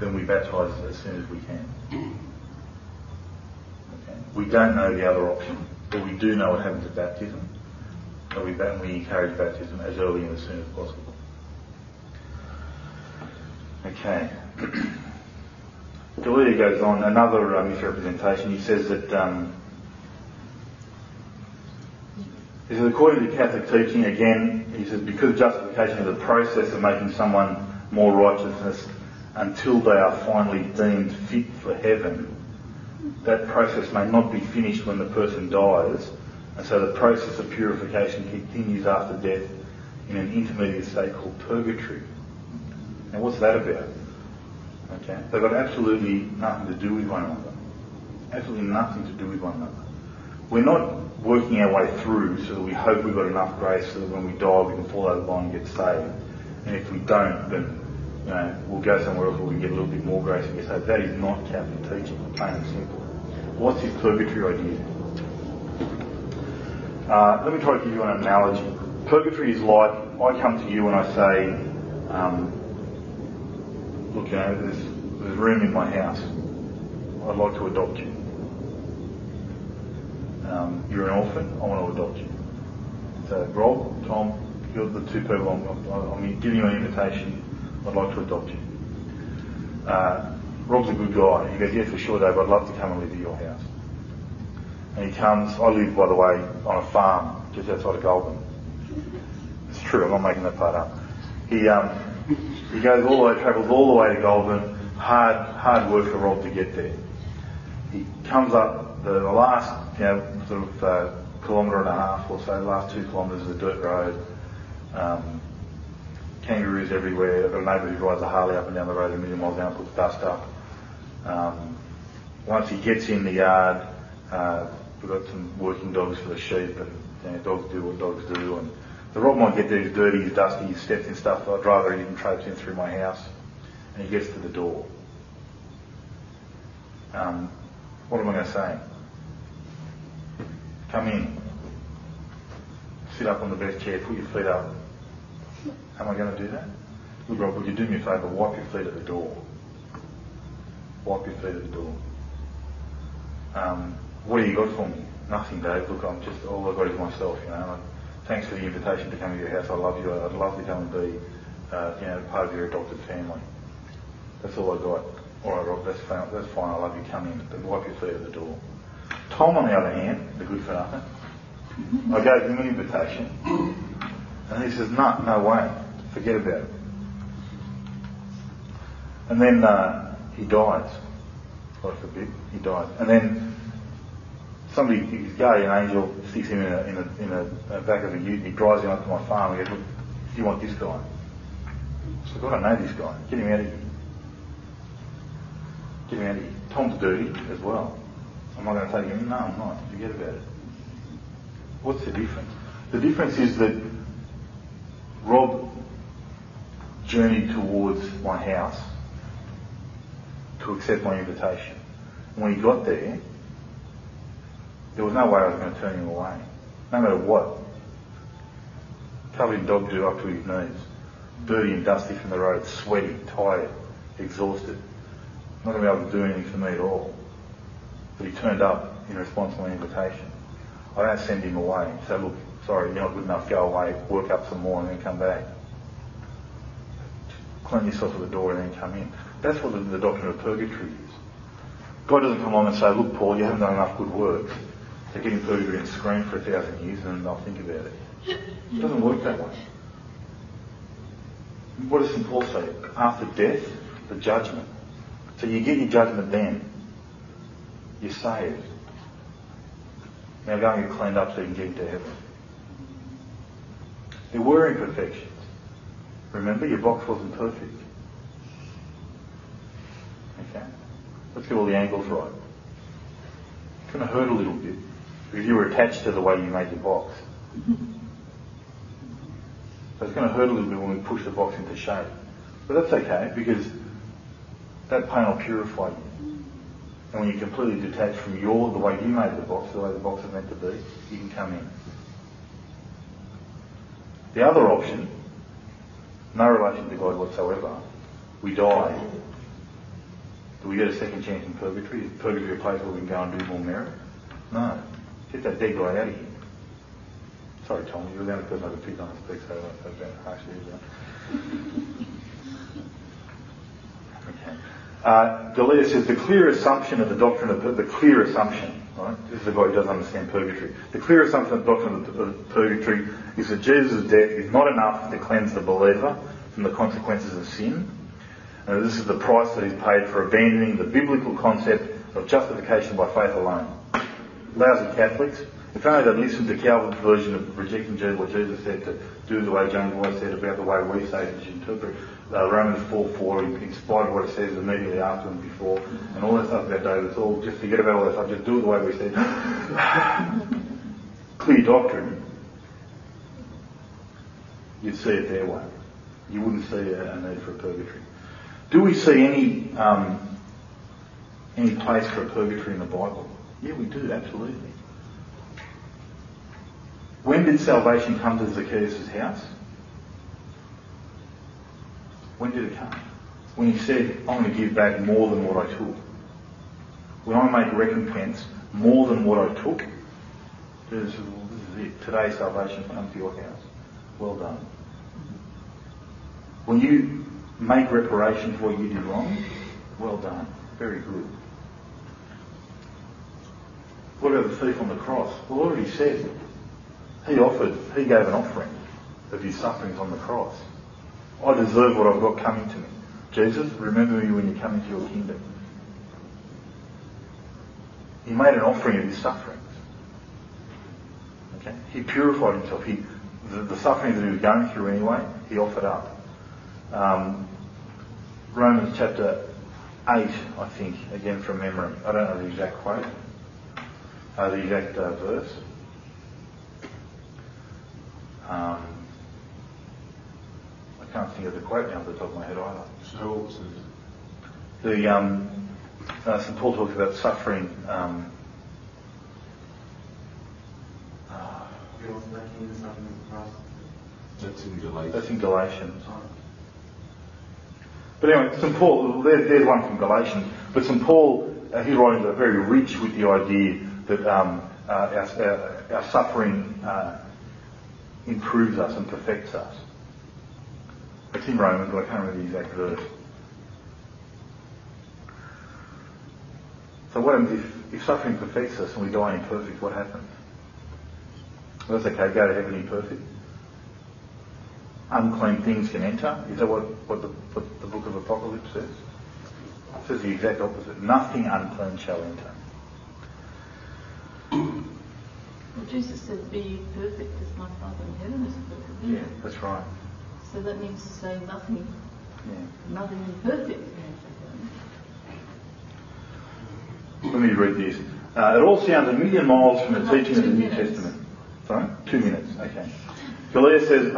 then we baptise as soon as we can. Okay. We don't know the other option, but we do know what happens at baptism, so we encourage baptism as early and as soon as possible. Okay. Galea goes on, another misrepresentation. He says that he says, according to Catholic teaching, again, he says, because justification is a process of making someone more righteousness until they are finally deemed fit for heaven, that process may not be finished when the person dies, and so the process of purification continues after death in an intermediate state called purgatory. Now, what's that about? Okay, they've got absolutely nothing to do with one another. Absolutely nothing to do with one another. We're not working our way through so that we hope we've got enough grace so that when we die we can fall out of line and get saved. And if we don't, then we'll go somewhere else where we get a little bit more grace and get saved. That is not Catholic teaching, plain and simple. What's his purgatory idea? Let me try to give you an analogy. Purgatory is like, I come to you and I say, look, there's room in my house. I'd like to adopt you. You're an orphan. I want to adopt you. So, Rob, Tom, you're the two people I'm giving you an invitation. I'd like to adopt you. Rob's a good guy. He goes, yeah, for sure, Dave, I'd love to come and live at your house. And he comes. I live, by the way, on a farm just outside of Goulburn. It's true. I'm not making that part up. He goes all the way, travels all the way to Goulburn, hard work for Rob to get there. He comes up the last kilometre and a half or so, the last 2 kilometres of the dirt road. Kangaroos everywhere. I've got a neighbour who rides a Harley up and down the road 1,000,000 miles an hour and puts dust up. Once he gets in the yard, we've got some working dogs for the sheep, and dogs do what dogs do, and the Rob might get there, he's dirty, he's dusty, he's stepped in stuff, but I'd rather he didn't traipse in through my house. And he gets to the door. What am I going to say? Come in. Sit up on the best chair, put your feet up. Am I going to do that? Look, Rob, would you do me a favour? Wipe your feet at the door. Wipe your feet at the door. What have you got for me? Nothing, Dave. Look, I'm just, all I've got is myself, Thanks for the invitation to come to your house. I love you. I'd love to come and be, part of your adopted family. That's all I got. All right, Rob, that's fine. I love you. Come in. But wipe your feet at the door. Tom, on the other hand, the good for nothing, I gave him an invitation, and he says, no way. Forget about it. And then he dies. God forbid, he dies. And then somebody is gay, an angel sticks him in a back of a ute, and he drives him up to my farm and goes, look, do you want this guy? I said, I don't know this guy. Get him out of here. Get him out of here. Tom's dirty as well. Am I going to take him? No, I'm not. Forget about it. What's the difference? The difference is that Rob journeyed towards my house to accept my invitation. And when he got there, there was no way I was going to turn him away, no matter what. Covered in dog dew up to his knees, dirty and dusty from the road, sweaty, tired, exhausted. Not going to be able to do anything for me at all. But he turned up in response to my invitation. I don't send him away. So look, sorry, you're not good enough. Go away, work up some more, and then come back. Clean yourself at the door and then come in. That's what the doctrine of purgatory is. God doesn't come along and say, look, Paul, you haven't done enough good work. They get in purgatory and scream for 1,000 years and they'll think about it. It doesn't work that way. What does St. Paul say? After death, the judgment. So you get your judgment then. You're saved. Now go and get cleaned up so you can get into heaven. There were imperfections. Remember, your box wasn't perfect. Okay? Let's get all the angles right. It's going to hurt a little bit because you were attached to the way you made the box. So it's going to hurt a little bit when we push the box into shape. But that's okay because That pain will purify you. And when you're completely detached from the way you made the box, the way the box is meant to be, you can come in. The other option, no relation to God whatsoever, we die. Do we get a second chance in purgatory? Is purgatory a place where we can go and do more merit? No. Get that dead guy out of here. Sorry, Tom, you're the only person I could pick on to speak, so I won't have been harsh either. Galea says, the clear assumption, right? This is the guy who doesn't understand purgatory. The clear assumption of the doctrine of purgatory is that Jesus' death is not enough to cleanse the believer from the consequences of sin. And this is the price that is paid for abandoning the biblical concept of justification by faith alone. Lousy Catholics, if only they'd listened to Calvin's version of rejecting Jesus, what Jesus said, to do the way John Boy said about the way we say it, interpret Romans 4, in spite of what it says immediately after and before, and all that stuff about David, it's all just forget about all that stuff, just do it the way we say it. Clear doctrine. You'd see it their way. You wouldn't see a need for a purgatory. Do we see any place for a purgatory in the Bible? Yeah, we do, absolutely. When did salvation come to Zacchaeus' house? When did it come? When he said, I'm going to give back more than what I took. When I make recompense more than what I took, Jesus said, well, this is it. Today salvation comes to your house. Well done. When you make reparation for what you did wrong, well done. Very good. What about the thief on the cross? Well, what did he say? He gave an offering of his sufferings on the cross. I deserve what I've got coming to me. Jesus, remember me when you come into your kingdom. He made an offering of his sufferings. Okay? He purified himself. The suffering that he was going through anyway, he offered up. Romans chapter 8, I think, again from memory. I don't know the exact quote, verse. I can't think of the quote now off the top of my head either. St. Paul talks about suffering. That's in Galatians. But anyway, St. Paul, there's one from Galatians. But St. Paul, his writings are very rich with the idea that our suffering improves us and perfects us. It's in Romans, but I can't remember the exact verse. So what happens if suffering perfects us and we die imperfect? What happens? Well, that's okay, go to heaven imperfect. Unclean things can enter. Is that what the book of Apocalypse says? It says the exact opposite. Nothing unclean shall enter. Well, Jesus said, be perfect as my Father in heaven is perfect. Yeah, that's right. So that means to say nothing. Yeah. Nothing imperfect. Let me read this. It all sounds a million miles from the teaching of the New Testament. Sorry? 2 minutes. Okay. Galea says,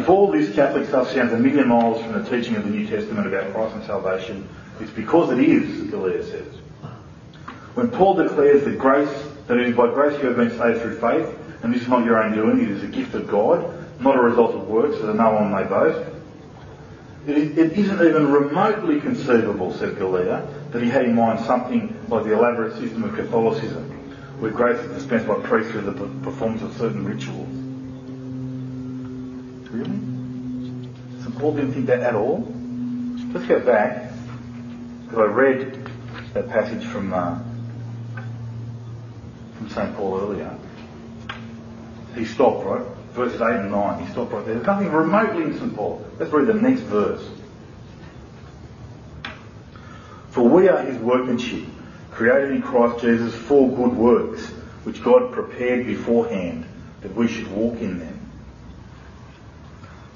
if all this Catholic stuff sounds a million miles from the teaching of the New Testament about Christ and salvation, it's because it is, Galea says. When Paul declares that it is by grace you have been saved through faith, and this is not your own doing, it is a gift of God, not a result of works, so that no one may boast. It isn't even remotely conceivable, said Galea, that he had in mind something like the elaborate system of Catholicism, where grace is dispensed by priests through the performance of certain rituals. Really? St. Paul didn't think that at all? Let's go back, because I read that passage from St. Paul earlier. He stopped, right? Verses 8 and 9, he stopped right there. There's nothing remotely in St. Paul. Let's read the next verse. For we are his workmanship, created in Christ Jesus for good works, which God prepared beforehand, that we should walk in them.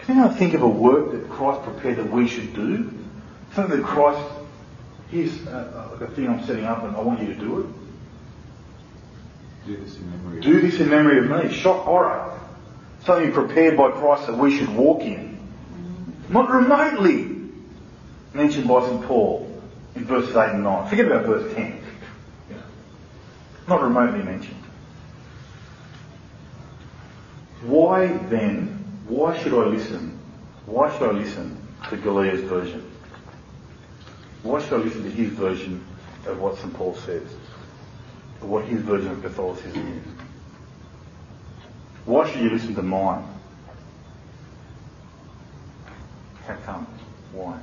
Can I think of a work that Christ prepared that we should do? Something that Christ, here's like a thing I'm setting up and I want you to do it. Do this in memory of me. Shock horror. Something prepared by Christ that we should walk in. Not remotely mentioned by St. Paul. in verses 8 and 9. Forget about verse 10. Not remotely mentioned. Why then, why should I listen? Why should I listen to Galea's version? Why should I listen to his version of what St. Paul says? Or what his version of Catholicism is? Why should you listen to mine? How come? Why?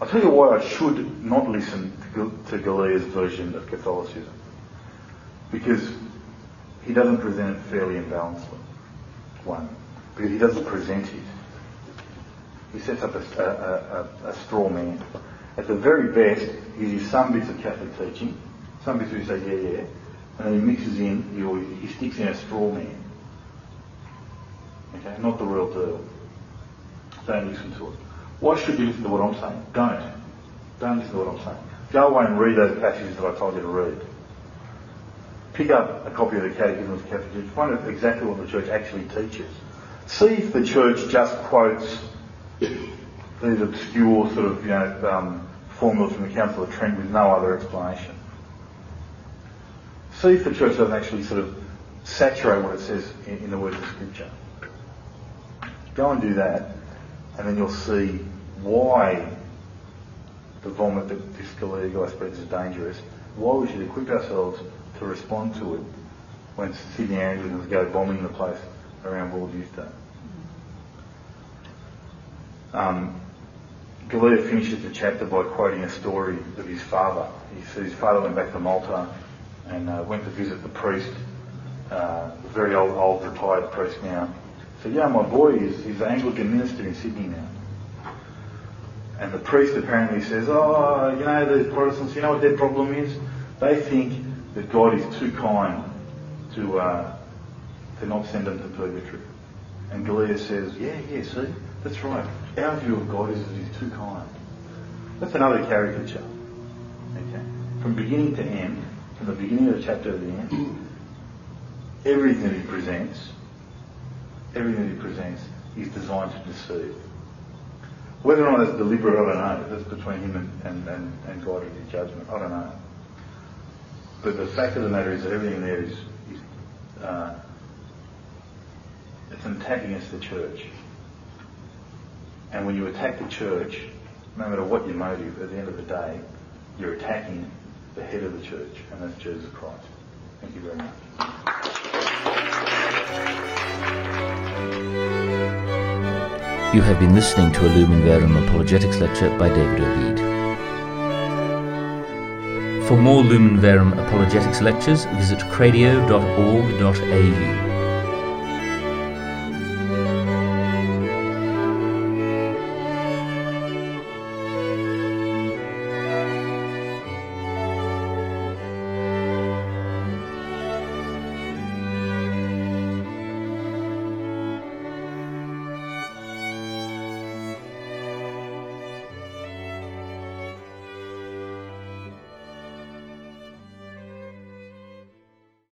I'll tell you why I should not listen to Galea's version of Catholicism. Because he doesn't present it fairly and balancedly. One, because he doesn't present it. He sets up a straw man. At the very best, he uses some bits of Catholic teaching, some bits where he says, yeah, and then he mixes in, he sticks in a straw man. Okay, not the real deal. Don't listen to it. Why should you listen to what I'm saying? Don't listen to what I'm saying. Go away and read those passages that I told you to read. Pick up a copy of the Catechism of the Catholic Church. Find out exactly what the Church actually teaches. See if the Church just quotes these obscure sort of formulas from the Council of Trent with no other explanation. See if the Church doesn't actually sort of saturate what it says in the words of Scripture. Go and do that, and then you'll see why the vomit that this Galea guy spreads is dangerous. Why we should equip ourselves to respond to it when Sydney Anglicans go bombing the place around World Youth Day. Galea finishes the chapter by quoting a story of his father. He said his father went back to Malta and went to visit the priest, a very old retired priest now. He said, yeah, my boy, he's an Anglican minister in Sydney now. And the priest apparently says, oh, you know, the Protestants, you know what their problem is? They think that God is too kind to not send them to purgatory. And Galea says, yeah, see, that's right. Our view of God is that he's too kind. That's another caricature. Okay. From beginning to end, from the beginning of the chapter to the end, everything he presents is designed to deceive. Whether or not that's deliberate, I don't know. That's between him and God in his judgment. I don't know. But the fact of the matter is that everything there is it's an attack against the church. And when you attack the church, no matter what your motive, at the end of the day, you're attacking the head of the church, and that's Jesus Christ. Thank you very much. You have been listening to a Lumen Verum Apologetics lecture by David Obeid. For more Lumen Verum apologetics lectures, visit cradio.org.au.